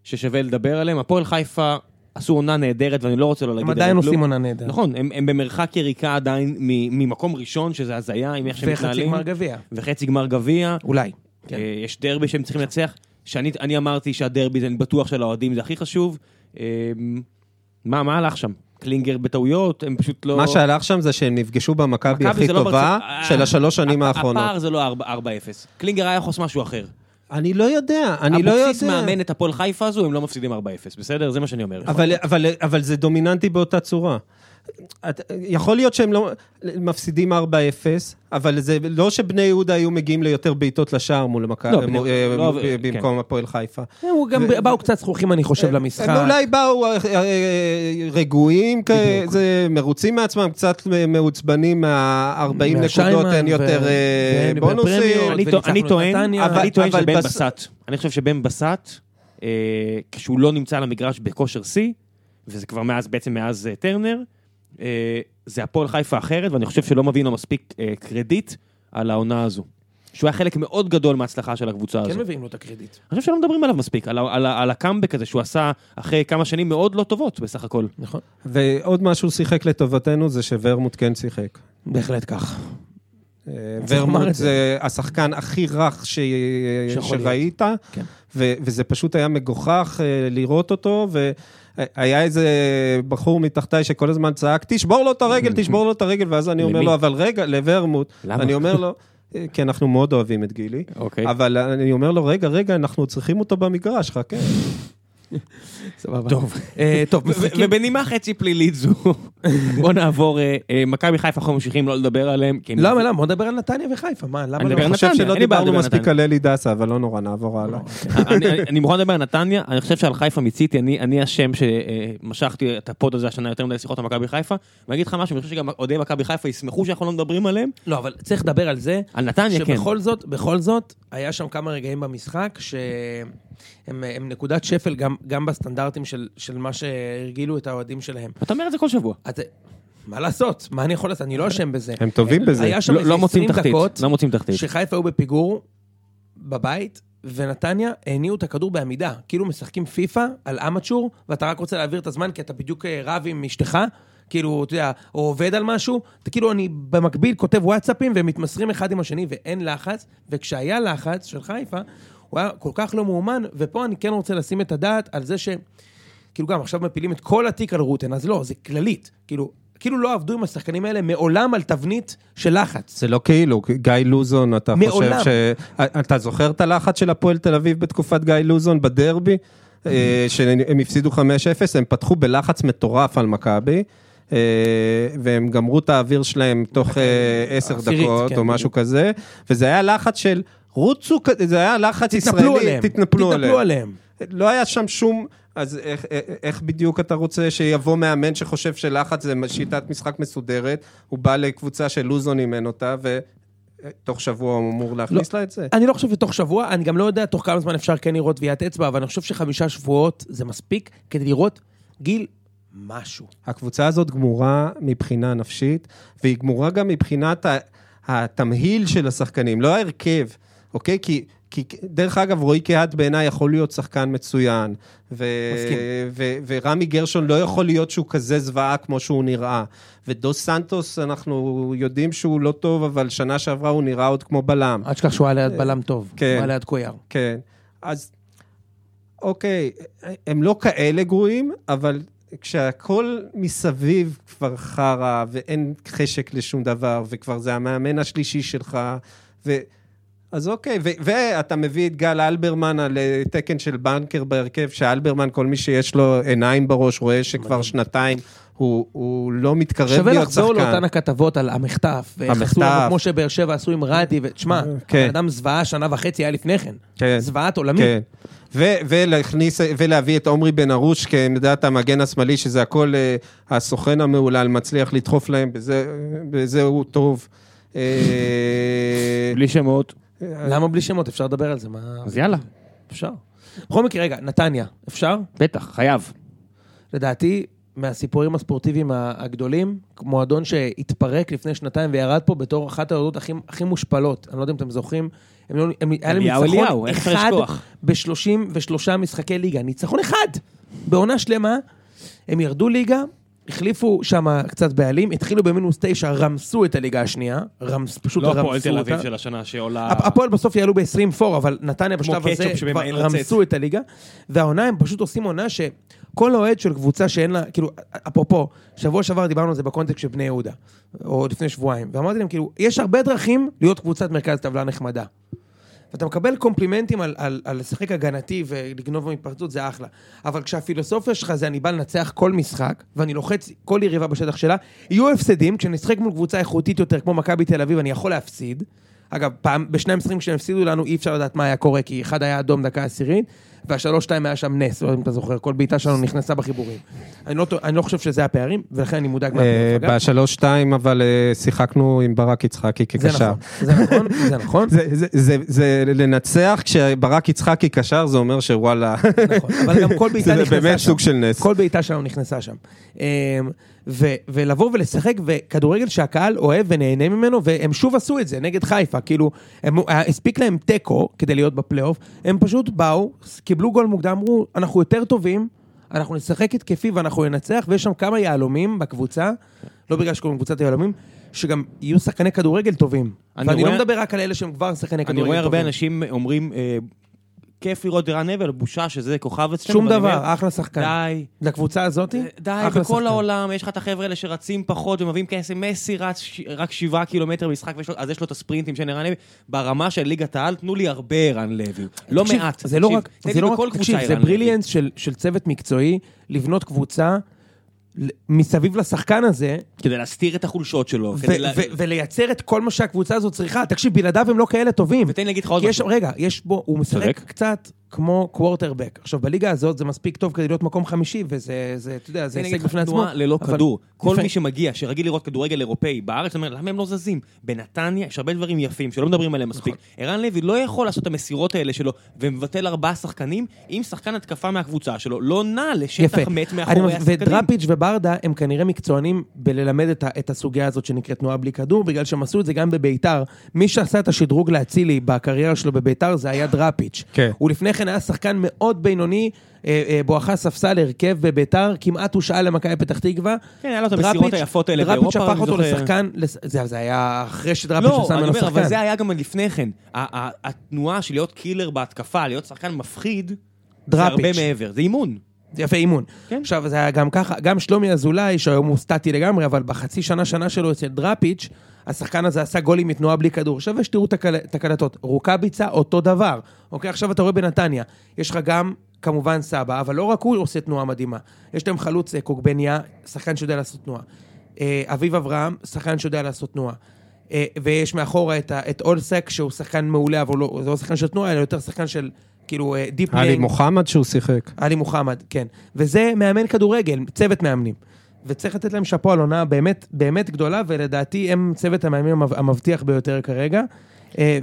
ששווה לדבר עליהם. הפועל חיפה עשו עונה נהדרת, ואני לא רוצה לא להגיד... הם עדיין עושים עונה נהדרת. נכון, הם במרחק יריקה עדיין ממקום ראשון, שזה הזיה, עם איך שהם מתנהלים. וחצי גמר גביע. אולי. יש דרבי שהם צריכים לנצח. שאני אמרתי שהדרבי, זה בטוח של האוהדים, זה הכי חשוב. מה הלך שם? קלינגר בטעויות, הם פשוט לא... מה שהלך שם זה שהם נפגשו במכבי הכי טובה של השלוש שנים האחרונות. הפער זה לא 4-0. קלינגר היה חוס משהו אחר. אני לא יודע, אבוקסיס מאמן את הפועל חיפה הזו, הם לא מפסידים 4-0, בסדר? זה מה שאני אומר. אבל זה דומיננטי באותה צורה. יכול להיות שהם לא מפסידים 4-0, אבל זה לא שבני יהודה היו מגיעים ליותר בעיטות לשער מול במקום הפועל חיפה. הוא גם באו קצת זכוכים, אני חושב, למשחק. אולי באו רגועים, מרוצים מעצמם, קצת מעוצבנים מה-40 נקודות, אין יותר בונוסים. אני טוען שבן בסט, אני חושב שבן בסט, כשהוא לא נמצא על המגרש בכושר C, וזה כבר בעצם מאז טרנר, זה הפועל חיפה אחרת, ואני חושב שלא מביאים לו מספיק קרדיט על העונה הזו. שהוא היה חלק מאוד גדול מההצלחה של הקבוצה הזו. כן מביאים לו את הקרדיט. אני חושב שלא מדברים עליו מספיק, על הקאמבק הזה שהוא עשה אחרי כמה שנים מאוד לא טובות בסך הכל. נכון. ועוד משהו שיחק לטובתנו זה שוורמוט כן שיחק. בהחלט כך. ורמוט זה השחקן הכי רך שראית, וזה פשוט היה מגוחך לראות אותו, היה איזה בחור מתחתי שכל הזמן צעק, תשבור לו את הרגל, ואז אני אומר לו, אבל רגע, לוורמוט, אני אומר לו, כי אנחנו מאוד אוהבים את גילי, אבל אני אומר לו, רגע, אנחנו צריכים אותו במגרש, חכה. טוב, ובנימה חצי פלילית זו בוא נעבור מכבי חיפה, אנחנו ממשיכים לא לדבר עליהם. למה? בוא נדבר על נתניה וחיפה. אני חושב שלא דיברנו מספיק על אלי דסה, אבל לא נורא, נעבור הלאה. אני מוכן לדבר על נתניה, אני חושב שעל חיפה מיציתי, אני השם שמשכתי את הפוד הזה השנה יותר מדי שיחות על מכבי חיפה, ואני אגיד לך משהו, אני חושב שגם עודי מכבי חיפה ישמחו שאנחנו לא מדברים עליהם. לא, אבל צריך לדבר על זה, על נתניה, כן. שבכל זאת היה שם כמה רגעים במשחק שהם נקודת שפל גם בסטנדרטים של מה שהרגילו את האוהדים שלהם. אתה אומר את זה כל שבוע. מה לעשות? מה אני יכול לעשות? אני לא אשם בזה. הם טובים בזה. היה שם 20 דקות שחיפה היו בפיגור בבית, ונתניה העניעו את הכדור בעמידה. כאילו משחקים פיפה על אמאצ'ור, ואתה רק רוצה להעביר את הזמן, כי אתה בדיוק רב עם אשתך, כאילו, אתה יודע, או עובד על משהו, כאילו אני במקביל כותב וואטסאפים, והם מתמסרים אחד עם השני, ואין לחץ, וכשהיה לחץ של חיפה, הוא היה כל כך לא מאומן, ופה אני כן רוצה לשים את הדעת על זה כאילו גם עכשיו מפילים את כל התיק על רוטן, אז לא, זה כללית, כאילו לא עבדו עם השחקנים האלה מעולם על תבנית של לחץ. זה לא כאילו, גיא לוזון, אתה חושב אתה זוכר את הלחץ של הפועל תל אביב בתקופת גיא לוזון בדרבי, שהם הפסידו 5-0, הם פתחו בלחץ מטורף על מכבי, והם גמרו את האוויר שלהם תוך 10 דקות או משהו כזה, וזה היה לחץ של רוצו, זה היה לחץ ישראלי, תתנפלו עליהם. לא היה שם שום, אז איך בדיוק אתה רוצה שיבוא מאמן שחושב שלחץ זה שיטת משחק מסודרת, הוא בא לקבוצה של לוזון אימן אותה, ותוך שבוע הוא אמור להכניס לה את זה? אני לא חושב שתוך שבוע, אני גם לא יודע תוך כמה זמן אפשר כן לראות טביעת אצבע, אבל אני חושב ש5 שבועות זה מספיק כדי לראות גיל משהו. הקבוצה הזאת גמורה מבחינה נפשית, והיא גמורה גם מבחינת התמהיל של השחקנים, לא ההרכב, אוקיי? כי דרך אגב, רועי קהת בעיניי יכול להיות שחקן מצוין, ורמי גרשון לא יכול להיות שהוא כזה זוועה כמו שהוא נראה, ודוס סנטוס אנחנו יודעים שהוא לא טוב, אבל שנה שעברה הוא נראה עוד כמו בלם. עד שכך שהוא היה ליד בלם טוב, הוא היה ליד קויר. כן, אז אוקיי, הם לא כאלה גרועים, אבל כשהכל מסביב כבר חרה, ואין חשק לשום דבר, וכבר זה המאמן השלישי שלך, אז אוקיי, ואתה מביא את גל אלברמן על תקן של בנקר בהרכב, שאלברמן, כל מי שיש לו עיניים בראש, רואה שכבר שנתיים הוא לא מתקרב להיות שחקן. שווה לחזור לאותן הכתבות על המחטף, כמו שבאר שבע עשו עם רדי, ושמע, האדם זוועה שנה וחצי היה לפני כן, זוועת עולמית. ולהביא את עומרי בן ארוש כמדעת המגן השמאלי, שזה הכל הסוכן המעולל מצליח לדחוף להם, בזה הוא טוב. בלי שמות. למה בלי שמות? אפשר לדבר על זה. אז יאללה. אפשר. בכל מקרה, רגע, נתניה, אפשר? בטח, חייב. לדעתי, מהסיפורים הספורטיביים הגדולים, מועדון שהתפרק לפני שנתיים וירד פה בתור אחת היורדות הכי מושפלות. אני לא יודע אם אתם זוכרים, היה להם ניצחון אחד ב33 משחקי ליגה. ניצחון אחד! בעונה שלמה, הם ירדו ליגה, החליפו שם קצת בעלים, התחילו ב-9, רמסו את הליגה השנייה, פשוט רמסו אותה. לא הפועל תל אביב של השנה שעולה... הפועל בסוף יעלו ב-24, אבל נתניה בשלב הזה רמסו את הליגה, והעונה הם פשוט עושים עונה שכל אוהד של קבוצה שאין לה, כאילו, אפרופו, שבוע שעבר דיברנו על זה בקונטקסט של בני יהודה, או לפני שבועיים, ואמרתי להם, כאילו, יש הרבה דרכים להיות קבוצת מרכז טבלה נחמדה. אתה מקבל קומפלימנטים על לשחק הגנתי ולגנוב מהתפרצות, זה אחלה. אבל כשהפילוסופיה שלך זה אני בא לנצח כל משחק, ואני לוחץ כל יריבה בשטח שלה, יהיו הפסדים, כשנשחק מול קבוצה איכותית יותר, כמו מכבי תל אביב, אני יכול להפסיד. אגב, פעם, ב-2-20 כשהם הפסידו לנו, אי אפשר לדעת מה היה קורה, כי אחד היה אדום דקה 10, וה-3-2 היה שם נס, לא יודע אם אתה זוכר, כל בעיטה שלנו נכנסה בחיבורים. אני לא חושב שזה הפערים, ולכן אני מודאג מהפערים. ב-3-2, אבל שיחקנו עם ברק יצחקי כקשר. זה נכון, זה נכון. זה לנצח, כשברק יצחקי כקשר, זה אומר שוואלה. נכון, אבל גם כל בעיטה נכנסה שם. זה באמת סוג של נס. כל בעיטה שלנו נכנסה שם. ולבוא ולשחק, וכדורגל שהקהל אוהב ונהנה ממנו, והם שוב עשו את זה, נגד חיפה, כאילו, הספיק להם טקו כדי להיות בפלייאוף, הם פשוט באו, קיבלו גול מוקדם, אמרו, אנחנו יותר טובים, אנחנו נשחק התקפי ואנחנו ננצח, ויש שם כמה יעלומים בקבוצה, לא בגלל שקוראים קבוצת יעלומים, שגם יהיו שחקני כדורגל טובים. ואני לא מדבר רק על אלה שהם כבר שחקני כדורגל טובים. אני רואה הרבה אנשים אומרים, כיף לראות דירן נבל, בושה שזה כוכב אצלנו. שום דבר, אחלה שחקן. די. לקבוצה הזאת? די, בכל העולם, יש לך את החבר'ה אלה שרצים פחות, ומביאים כסף, מסי רץ רק 7 קילומטר משחק, אז יש לו את הספרינטים של דירן נבל. ברמה של ליגת העל, תנו לי הרבה דירן לוי. לא מעט. זה לא רק, זה בריליאנס של צוות מקצועי, לבנות קבוצה מסביב לשחקן הזה, כדי להסתיר את החולשות שלו, ולייצר את כל מה שהקבוצה הזו צריכה. תקשיב, בלעדיו הם לא כאלה טובים. ותן להגיד לך עוד משהו. רגע, הוא משחק קצת כמו קוורטרבק. עכשיו, בליגה הזאת זה מספיק טוב כדי להיות מקום 5, וזה, אתה יודע, זה הישג בפני עצמו. תנועה ללא כדור. כל מי שמגיע, שרגיל לראות כדורגל אירופאי בארץ, זאת אומרת, למה הם לא זזים? בנתניה יש הרבה דברים יפים שלא מדברים עליהם מספיק. ערן לוי לא יכול לעשות את המסירות האלה שלו, ומבטל 4 שחקנים, אם שחקן התקפה מהקבוצה שלו, לא נע לשטח מת מאחורי השחקנים. ודראפיץ' וברדה הם כנראה מקצוענים בללמד את הסוגיה הזאת שנקראת תנועה בלי כדור, בגלל שהם עשו את זה גם בביתר. מי שעשה את השדרוג להצילי בקריירה שלו בביתר זה היה דראפיץ'. ולפני כן היה שחקן מאוד בינוני, בואכה ספסל הרכב בביתר, כמעט הוא שאל למכבי פתח תקווה. כן, היה לו את המסירות היפות האלה באירופה. דראפיץ' הפך אותו לשחקן, זה היה אחרי שדראפיץ' עשה ממנו שחקן. לא, אבל זה היה גם לפני כן. התנועה של להיות קילר בהתקפה, להיות שחקן מפחיד, זה הרבה מעבר. זה אימון. זה יפה אימון. עכשיו, זה היה גם ככה, גם שלומי אזולאי, שהיום הוא סטטי לגמרי, אבל בחצי שנה שלו אצל דראפיץ' השחקן הזה עשה גולים מתנועה בלי כדור. עכשיו יש תראו את הקלטות. רוקאביצה, אותו דבר. אוקיי, עכשיו אתה רואה בנתניה. יש לך גם, כמובן, סבא, אבל לא רק הוא עושה תנועה מדהימה. יש להם חלוץ קוגבניה, שחקן שיודע לעשות תנועה. אביב אברהם, שחקן שיודע לעשות תנועה. ויש מאחורה את אולסק, שהוא שחקן מעולה, אבל זה לא שחקן של תנועה, אלא יותר שחקן של כאילו דיפ ליין. עלי מוחמד שהוא שיחק. עלי מוחמד, כן. וזה מאמן כדורגל, צוות מאמנים. וצריך לתת להם שפו על עונה באמת, באמת גדולה, ולדעתי הם צוות המאמנים המבטיח ביותר כרגע,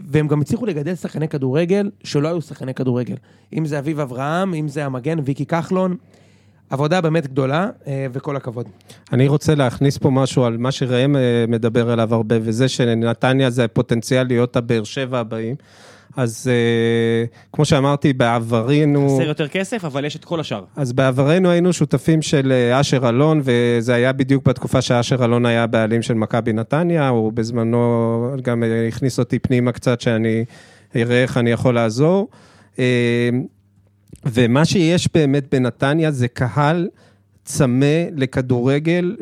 והם גם הצליחו לגדל שחקני כדורגל, שלא היו שחקני כדורגל. אם זה אביב אברהם, אם זה המגן, ויקי כחלון, עבודה באמת גדולה, וכל הכבוד. אני רוצה להכניס פה משהו על מה שראם מדבר עליו הרבה, וזה שנתניה זה פוטנציאל להיות הבאר שבע הבאים, אז כמו שאמרתי, בעברנו... חסר יותר כסף, אבל יש את כל השאר. אז בעברנו היינו שותפים של אשר אלון, וזה היה בדיוק בתקופה שאשר אלון היה בעלים של מכבי נתניה, הוא בזמנו גם הכניס אותי פנימה קצת, שאני אראה איך אני יכול לעזור. ומה שיש באמת בנתניה, זה קהל צמא לכדורגל,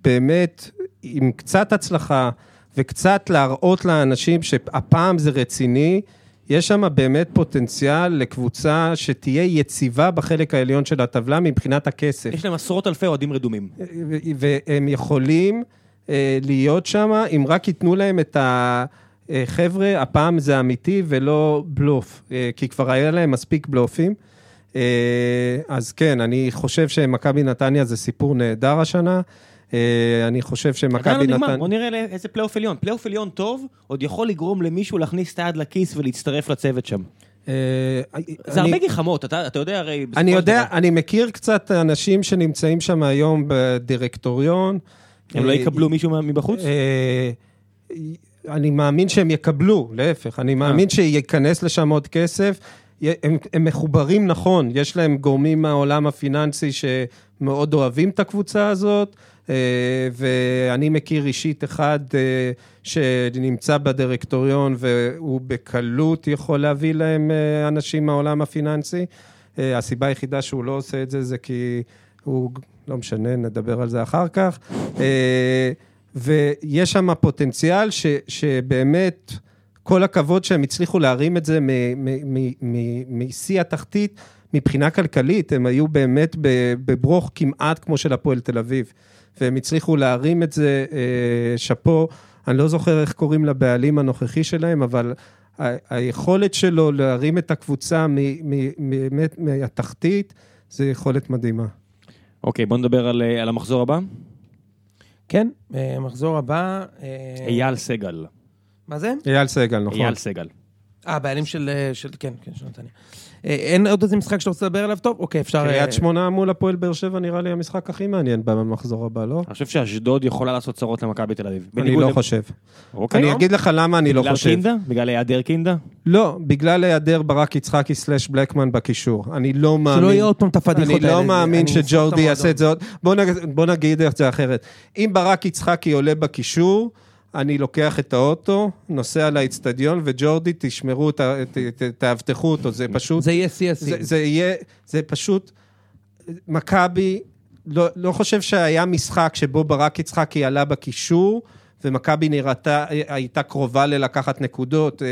שבאמת עם קצת הצלחה, וקצת להראות לאנשים שהפעם זה רציני, יש שם באמת פוטנציאל לקבוצה שתהיה יציבה בחלק העליון של הטבלה מבחינת הכסף. יש להם עשרות אלפי אוהדים רדומים. והם יכולים להיות שם, אם רק ייתנו להם את החבר'ה, הפעם זה אמיתי ולא בלוף, כי כבר היה להם מספיק בלופים. אז כן, אני חושב שמכבי נתניה זה סיפור נהדר השנה, אני חושב שמכבי נתניה... בוא נראה איזה פלייאוף עליון. פלייאוף עליון טוב, עוד יכול לגרום למישהו להכניס את היד לכיס ולהצטרף לצוות שם. זה הרבה גחמות, אתה יודע הרי... אני יודע, אני מכיר קצת אנשים שנמצאים שם היום בדירקטוריון. הם לא יקבלו מישהו מבחוץ? אני מאמין שהם יקבלו, להפך. אני מאמין שיכנס לשם עוד כסף. הם מחוברים נכון, יש להם גורמים מהעולם הפיננסי שמאוד אוהבים את הקבוצה הזאת, ואני מכיר אישית אחד שנמצא בדירקטוריון, והוא בקלות יכול להביא להם אנשים מהעולם הפיננסי. הסיבה היחידה שהוא לא עושה את זה, זה כי הוא, לא משנה, נדבר על זה אחר כך, ויש שם פוטנציאל שבאמת... כל הכבוד שהם הצליחו להרים את זה משיא התחתית, מבחינה כלכלית, הם היו באמת בברוך כמעט כמו של הפועל תל אביב, והם הצליחו להרים את זה שפו, אני לא זוכר איך קוראים לבעלים הנוכחי שלהם, אבל היכולת שלו להרים את הקבוצה מהתחתית, זה יכולת מדהימה. אוקיי, בוא נדבר על המחזור הבא. כן, מחזור הבא... אייל סגל. מה זה? אייל סגל, נכון. אייל סגל. בעלים של כן, של נתניה. אין עוד איזה משחק שאתה רוצה לדבר עליו טוב? אוקיי, אפשר... קריית שמונה מול הפועל באר שבע נראה לי המשחק הכי מעניין במחזור הבא, לא? אני חושב שאשדוד יכולה לעשות צרות למכבי בתל אביב. אני לא חושב. אני אגיד לך למה אני לא חושב. בגלל קינדה? בגלל היעדר קינדה? לא, בגלל היעדר ברק יצחקי / בלקמן בקישור. אני לא מאמין... שלא יהיה עוד פעם תפדיחות האלה. אני לא מאמין שג'ורדי יעשה את זה עוד. בוא נגיד את זה אחרת. אם ברק יצחקי עולה בקישור, אני לוקח את האוטו, נוסע לאצטדיון, וג'ורדי, תשמרו, תאבטחו אותו, זה פשוט... זה יהיה סי-אסי. זה פשוט... מכבי, לא חושב שהיה משחק שבו ברק יצחקי עלה בקישור, ומכבי הייתה קרובה ללקחת נקודות,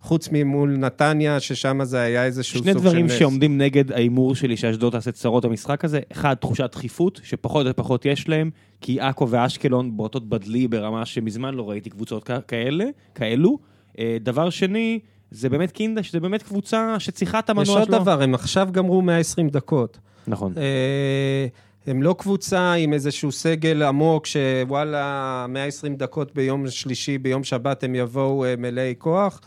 חוץ ממול נתניה, ששם זה היה איזשהו סוג של נס. שני דברים שעומדים נגד האימור שלי, שאשדוד תעשה צרות המשחק הזה, אחד, תחושת דחיפות, שפחות ופחות יש להם, כי עכו ואשקלון באותות בדלי ברמה שמזמן לא ראיתי קבוצות כאלו. דבר שני, זה באמת קינדה, שזה באמת קבוצה שצריכה את המנוע שלו. יש עוד דבר, הם עכשיו גמרו 120 דקות. נכון. הם לא קבוצה עם איזשהו סגל עמוק, שוואלה, 120 דקות ביום שלישי, ביום שבת הם יבואו מלאי כוח,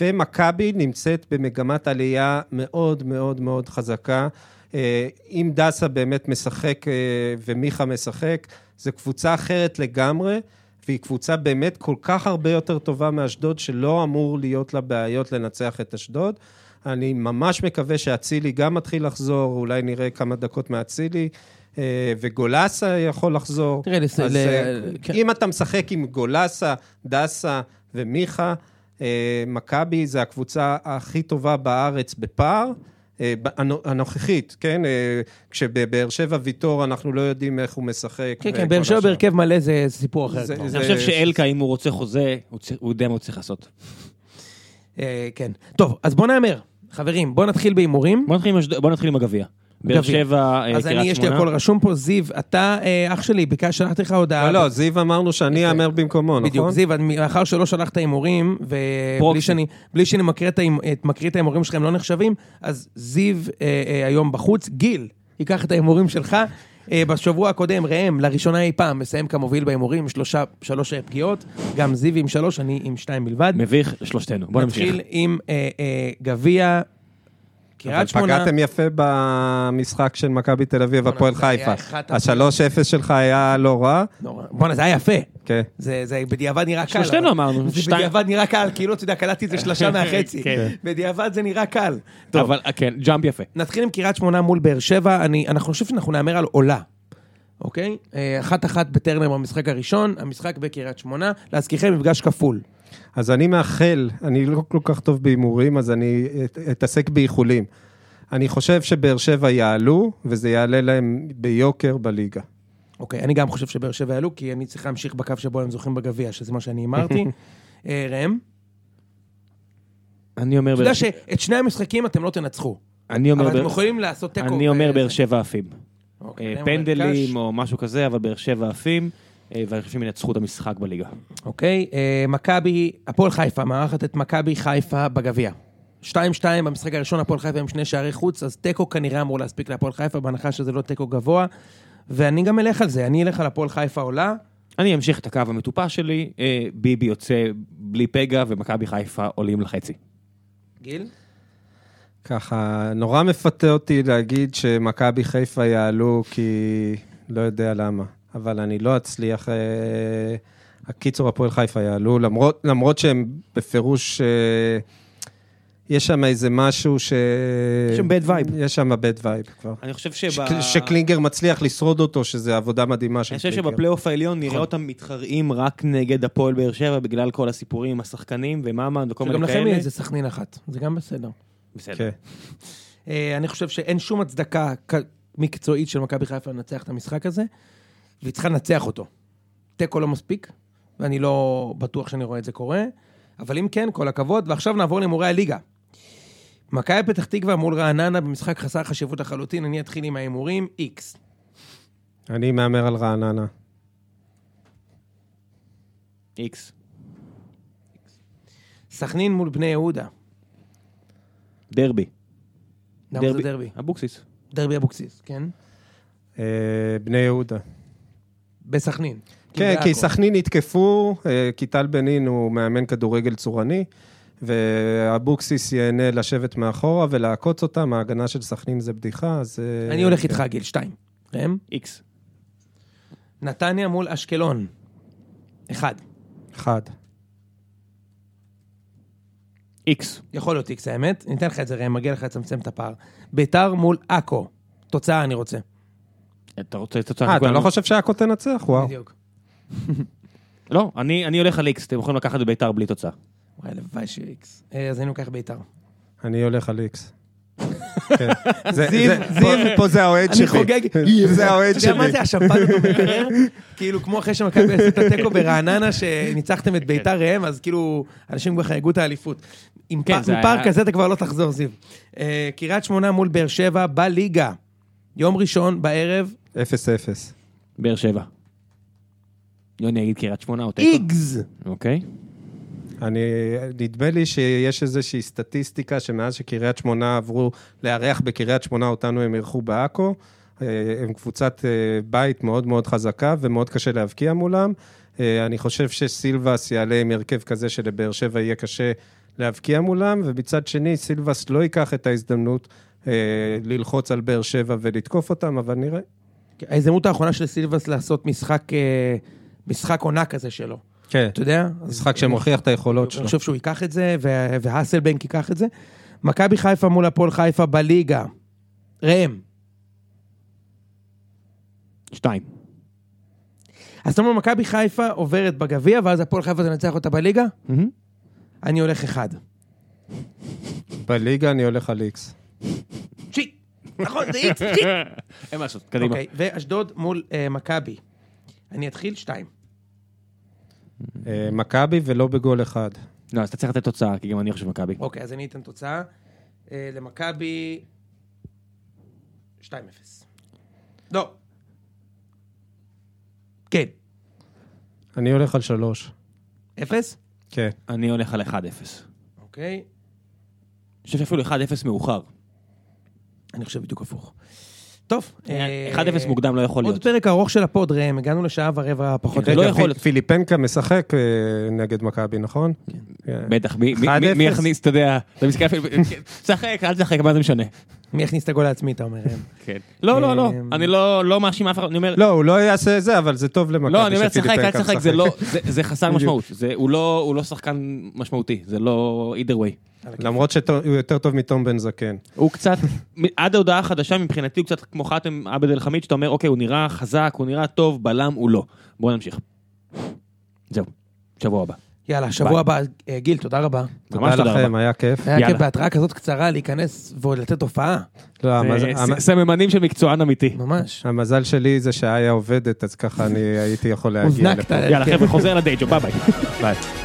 ומכבי נמצאת במגמת עלייה מאוד מאוד מאוד חזקה, אם דסה באמת משחק ומיכה משחק, זו קבוצה אחרת לגמרי, והיא קבוצה באמת כל כך הרבה יותר טובה מאשדוד, שלא אמור להיות לה בעיות לנצח את אשדוד, אני ממש מקווה שהצילי גם מתחיל לחזור, אולי נראה כמה דקות מהצילי, וגולסה יכול לחזור. אז אם אתה משחק עם גולסה, דסה ומיכה, מכבי זה הקבוצה הכי טובה בארץ בפער, הנוכחית, כן? כשבבאר שבע ויתור אנחנו לא יודעים איך הוא משחק. כן, באר שבע בהרכב מלא זה סיפור אחר. אני חושב שאלקה, אם הוא רוצה חוזה, הוא יודע מה הוא צריך לעשות. כן. טוב, אז בוא נאמר, חברים, בוא נתחיל באימורים. בוא נתחיל עם הגביע. באר שבע, קריית שמונה. אז אני, יש לי הכל רשום פה, זיו, אתה, אח שלי, שלחתי לך הודעה. לא, זיו אמרנו שאני אמר במקומו, נכון? בדיוק, זיו, אחר שלא שלחת הימורים, ובלי שאני מקריא את הימורים שלכם לא נחשבים, אז זיו היום בחוץ, גיל, ייקח את הימורים שלך, בשבוע הקודם, ראם, לראשונה אי פעם, מסיים כמוביל בהימורים, 3 פגיעות, גם זיו עם 3, אני עם 2 בלבד. מביך שלושתנו, בוא נמשיך. נתחיל עם גביע, קריית שמונה. אבל פגעתם יפה במשחק של מכבי תל אביב, הפועל חיפה. ה-3-0 שלך היה לא רע. בוא'נה, זה היה יפה. כן. זה בדיעבד נראה קל. שלושתנו אמרנו. בדיעבד נראה קל, כאילו, אתה יודע, קלטתי את זה 3.5. בדיעבד זה נראה קל. טוב, כן, ג'אמפ יפה. נתחיל עם קריית שמונה מול באר שבע. אנחנו חושב שאנחנו נאמר על עולה. אוקיי? 1-1 בטרנר במשחק הראשון, המשחק בקריית שמונה, להזכירכם מפגש כפול. אז אני מאחל, אני לא כל כך טוב באימורים, אז אני אתעסק באיחולים. אני חושב שבאר שבע יעלו, וזה יעלה להם ביוקר בליגה. אוקיי, אני גם חושב שבאר שבע יעלו, כי אני צריך להמשיך בקו שבו הם זוכים בגביע, שזה מה שאני אמרתי. רם? אני אומר... אתה יודע שאת שני המשחקים אתם לא תנצחו. אבל אתם יכולים לעשות תיקו. אני אומר באר שבע עפים. פנדלים או משהו כזה, אבל באר שבע עפים. ואני חושב ינצחו את המשחק בליגה. אוקיי, מכבי, הפועל חיפה, מערכת את מכבי חיפה בגביע. 2-2 במשחק הראשון, הפועל חיפה עם 2 שערי חוץ, אז טקו כנראה אמור להספיק להפועל חיפה, בהנחה שזה לא טקו גבוה, ואני גם אלך על זה, אני אלך על הפועל חיפה עולה. אני אמשיך את הקו המטופה שלי, ביבי יוצא בלי פגע, ומכבי חיפה עולים לחצי. גיל? ככה, נורא מפתה אותי להגיד שמכבי חיפה יעלו, כי לא יודע למה. אבל אני לא אצליח, הקיצור הפועל חיפה יעלו, למרות שהם בפירוש, יש שם איזה משהו ש... יש שם בד וייב. יש שם בד וייב כבר. אני חושב שקלינגר מצליח לשרוד אותו, שזה עבודה מדהימה של קלינגר. אני חושב שבפלייאוף העליון נראה אותם מתחרעים רק נגד הפועל באר שבע, בגלל כל הסיפורים, השחקנים ומאמן וכל מיני כאלה. שגם לכם יהיה זה סכנין אחת, זה גם בסדר. בסדר. אני חושב שאין שום הצדקה מקצועית של מכבי חיפה לנצח את המשחק הזה. והיא צריכה לנצח אותו. טקו לא מספיק, ואני לא בטוח שאני רואה את זה קורה, אבל אם כן, כל הכבוד, ועכשיו נעבור למורי הליגה. מכבי פתח תקווה מול רעננה, במשחק חסר חשיבות לחלוטין, אני אתחיל עם האימורים, איקס. אני מאמר על רעננה. איקס. סכנין מול בני יהודה. דרבי. למה זה דרבי? אבוקסיס. דרבי אבוקסיס, כן. בני יהודה. בסכנין. כן, כי סכנין התקפו, כי טל בנין הוא מאמן כדורגל צורני, והבוקסיס יענה לשבת מאחורה ולעקוץ אותה, מההגנה של סכנין זה בדיחה, אז... אני הולך איתך, גיל 2. רם? איקס. נתניה מול אשקלון. 1. איקס. יכול להיות איקס, האמת. ניתן לך את זה, רם, מגיע לך לצמצם את הפער. ביתר מול אקו. תוצאה אני רוצה. אתה לא חושב שהאקו תנצח, וואו. בדיוק. לא, אני הולך על איקס, אתם יכולים לקחת ביתר בלי תוצאה. וואי, לבאי שיהיה איקס. אז אני לוקח ביתר. אני הולך על איקס. פה זה האוהד שלי. אני חוגג. זה האוהד שלי. מה זה השפן אותו מקרר? כאילו, כמו אחרי שמכבי עשית הטקו ברעננה, שניצחתם את ביתר רעם, אז כאילו, אנשים כבר חייגו את האליפות. עם פער כזה אתה כבר לא תחזור, זיו. קריית שמונה מול באר שבע בליגה. יום ראשון בערב 0-0. באר שבע. יוני יגיד קריית שמונה או טקו. איגז! אוקיי. נדמה לי שיש איזושהי סטטיסטיקה שמאז שקריית שמונה עברו לארח בקריית שמונה אותנו הם ערכו באקו. הם קבוצת בית מאוד מאוד חזקה ומאוד קשה להבקיע מולם. אני חושב שסילבס יעלה עם הרכב כזה שלבאר שבע יהיה קשה להבקיע מולם, ובצד שני סילבס לא ייקח את ההזדמנות ללחוץ על באר שבע ולתקוף אותם, אבל נראה. ההזדמנות האחרונה של סילבס לעשות משחק עונה כזה שלו. כן. אתה יודע? משחק שמוכיח את היכולות שלו. אני חושב שהוא ייקח את זה, והסלבנק ייקח את זה. מכבי חיפה מול הפועל חיפה בליגה. רם. 2. אז זאת אומרת, מכבי חיפה עוברת בגביע, ואז הפועל חיפה תנצח אותה בליגה? אני הולך 1. בליגה אני הולך על איקס. צ'י, נכון, זה איקס, צ'י. אין משהו, קדימה. אוקיי, ואשדוד מול מכבי. אני אתחיל 2. מכבי ולא בגול 1. לא, אז אתה צריך לתת תוצאה, כי גם אני חושב מכבי. אוקיי, אז אני אתן תוצאה. למכבי 2-0. לא. כן. אני הולך על 3. 0? כן. אני הולך על 1-0. אוקיי. אני חושב שאפילו 1-0 מאוחר. אני חושב בדיוק הפוך. טוב. 1-0 מוקדם לא יכול להיות. עוד פרק ארוך של הפוד, ראם, הגענו לשעה ורבע פחות. פיליפנקה משחק נגד מכבי, נכון? בטח, מי יכניס, אתה יודע, שחק, אל תשחק, מה זה משנה? מי יכניס את הגול העצמי, אתה אומר, ראם? כן. לא, לא, לא, אני לא מאשים אף אחד, אני אומר... לא, הוא לא יעשה זה, אבל זה טוב למכבי. לא, אני אומר, שחק, אל תשחק, זה חסר משמעות. הוא לא שחקן משמעותי, זה לא either way. למרות שהוא יותר טוב מתום בן זקן. הוא קצת, עד ההודעה החדשה מבחינתי, הוא קצת כמו חתם עבד אל חמיד, שאתה אומר, אוקיי, הוא נראה חזק, הוא נראה טוב, בלם הוא לא. בואו נמשיך. זהו, שבוע הבא. יאללה, שבוע הבא. גיל, תודה רבה. תודה לכם, היה כיף. היה כיף בהתראה כזאת קצרה, להיכנס ולתת הופעה. סממנים של מקצוען אמיתי. ממש. המזל שלי זה שהאיה עובדת, אז ככה אני הייתי יכול להגיע לפה. יאללה, חבר'ה, חוזר לדייג'ו, ביי ביי.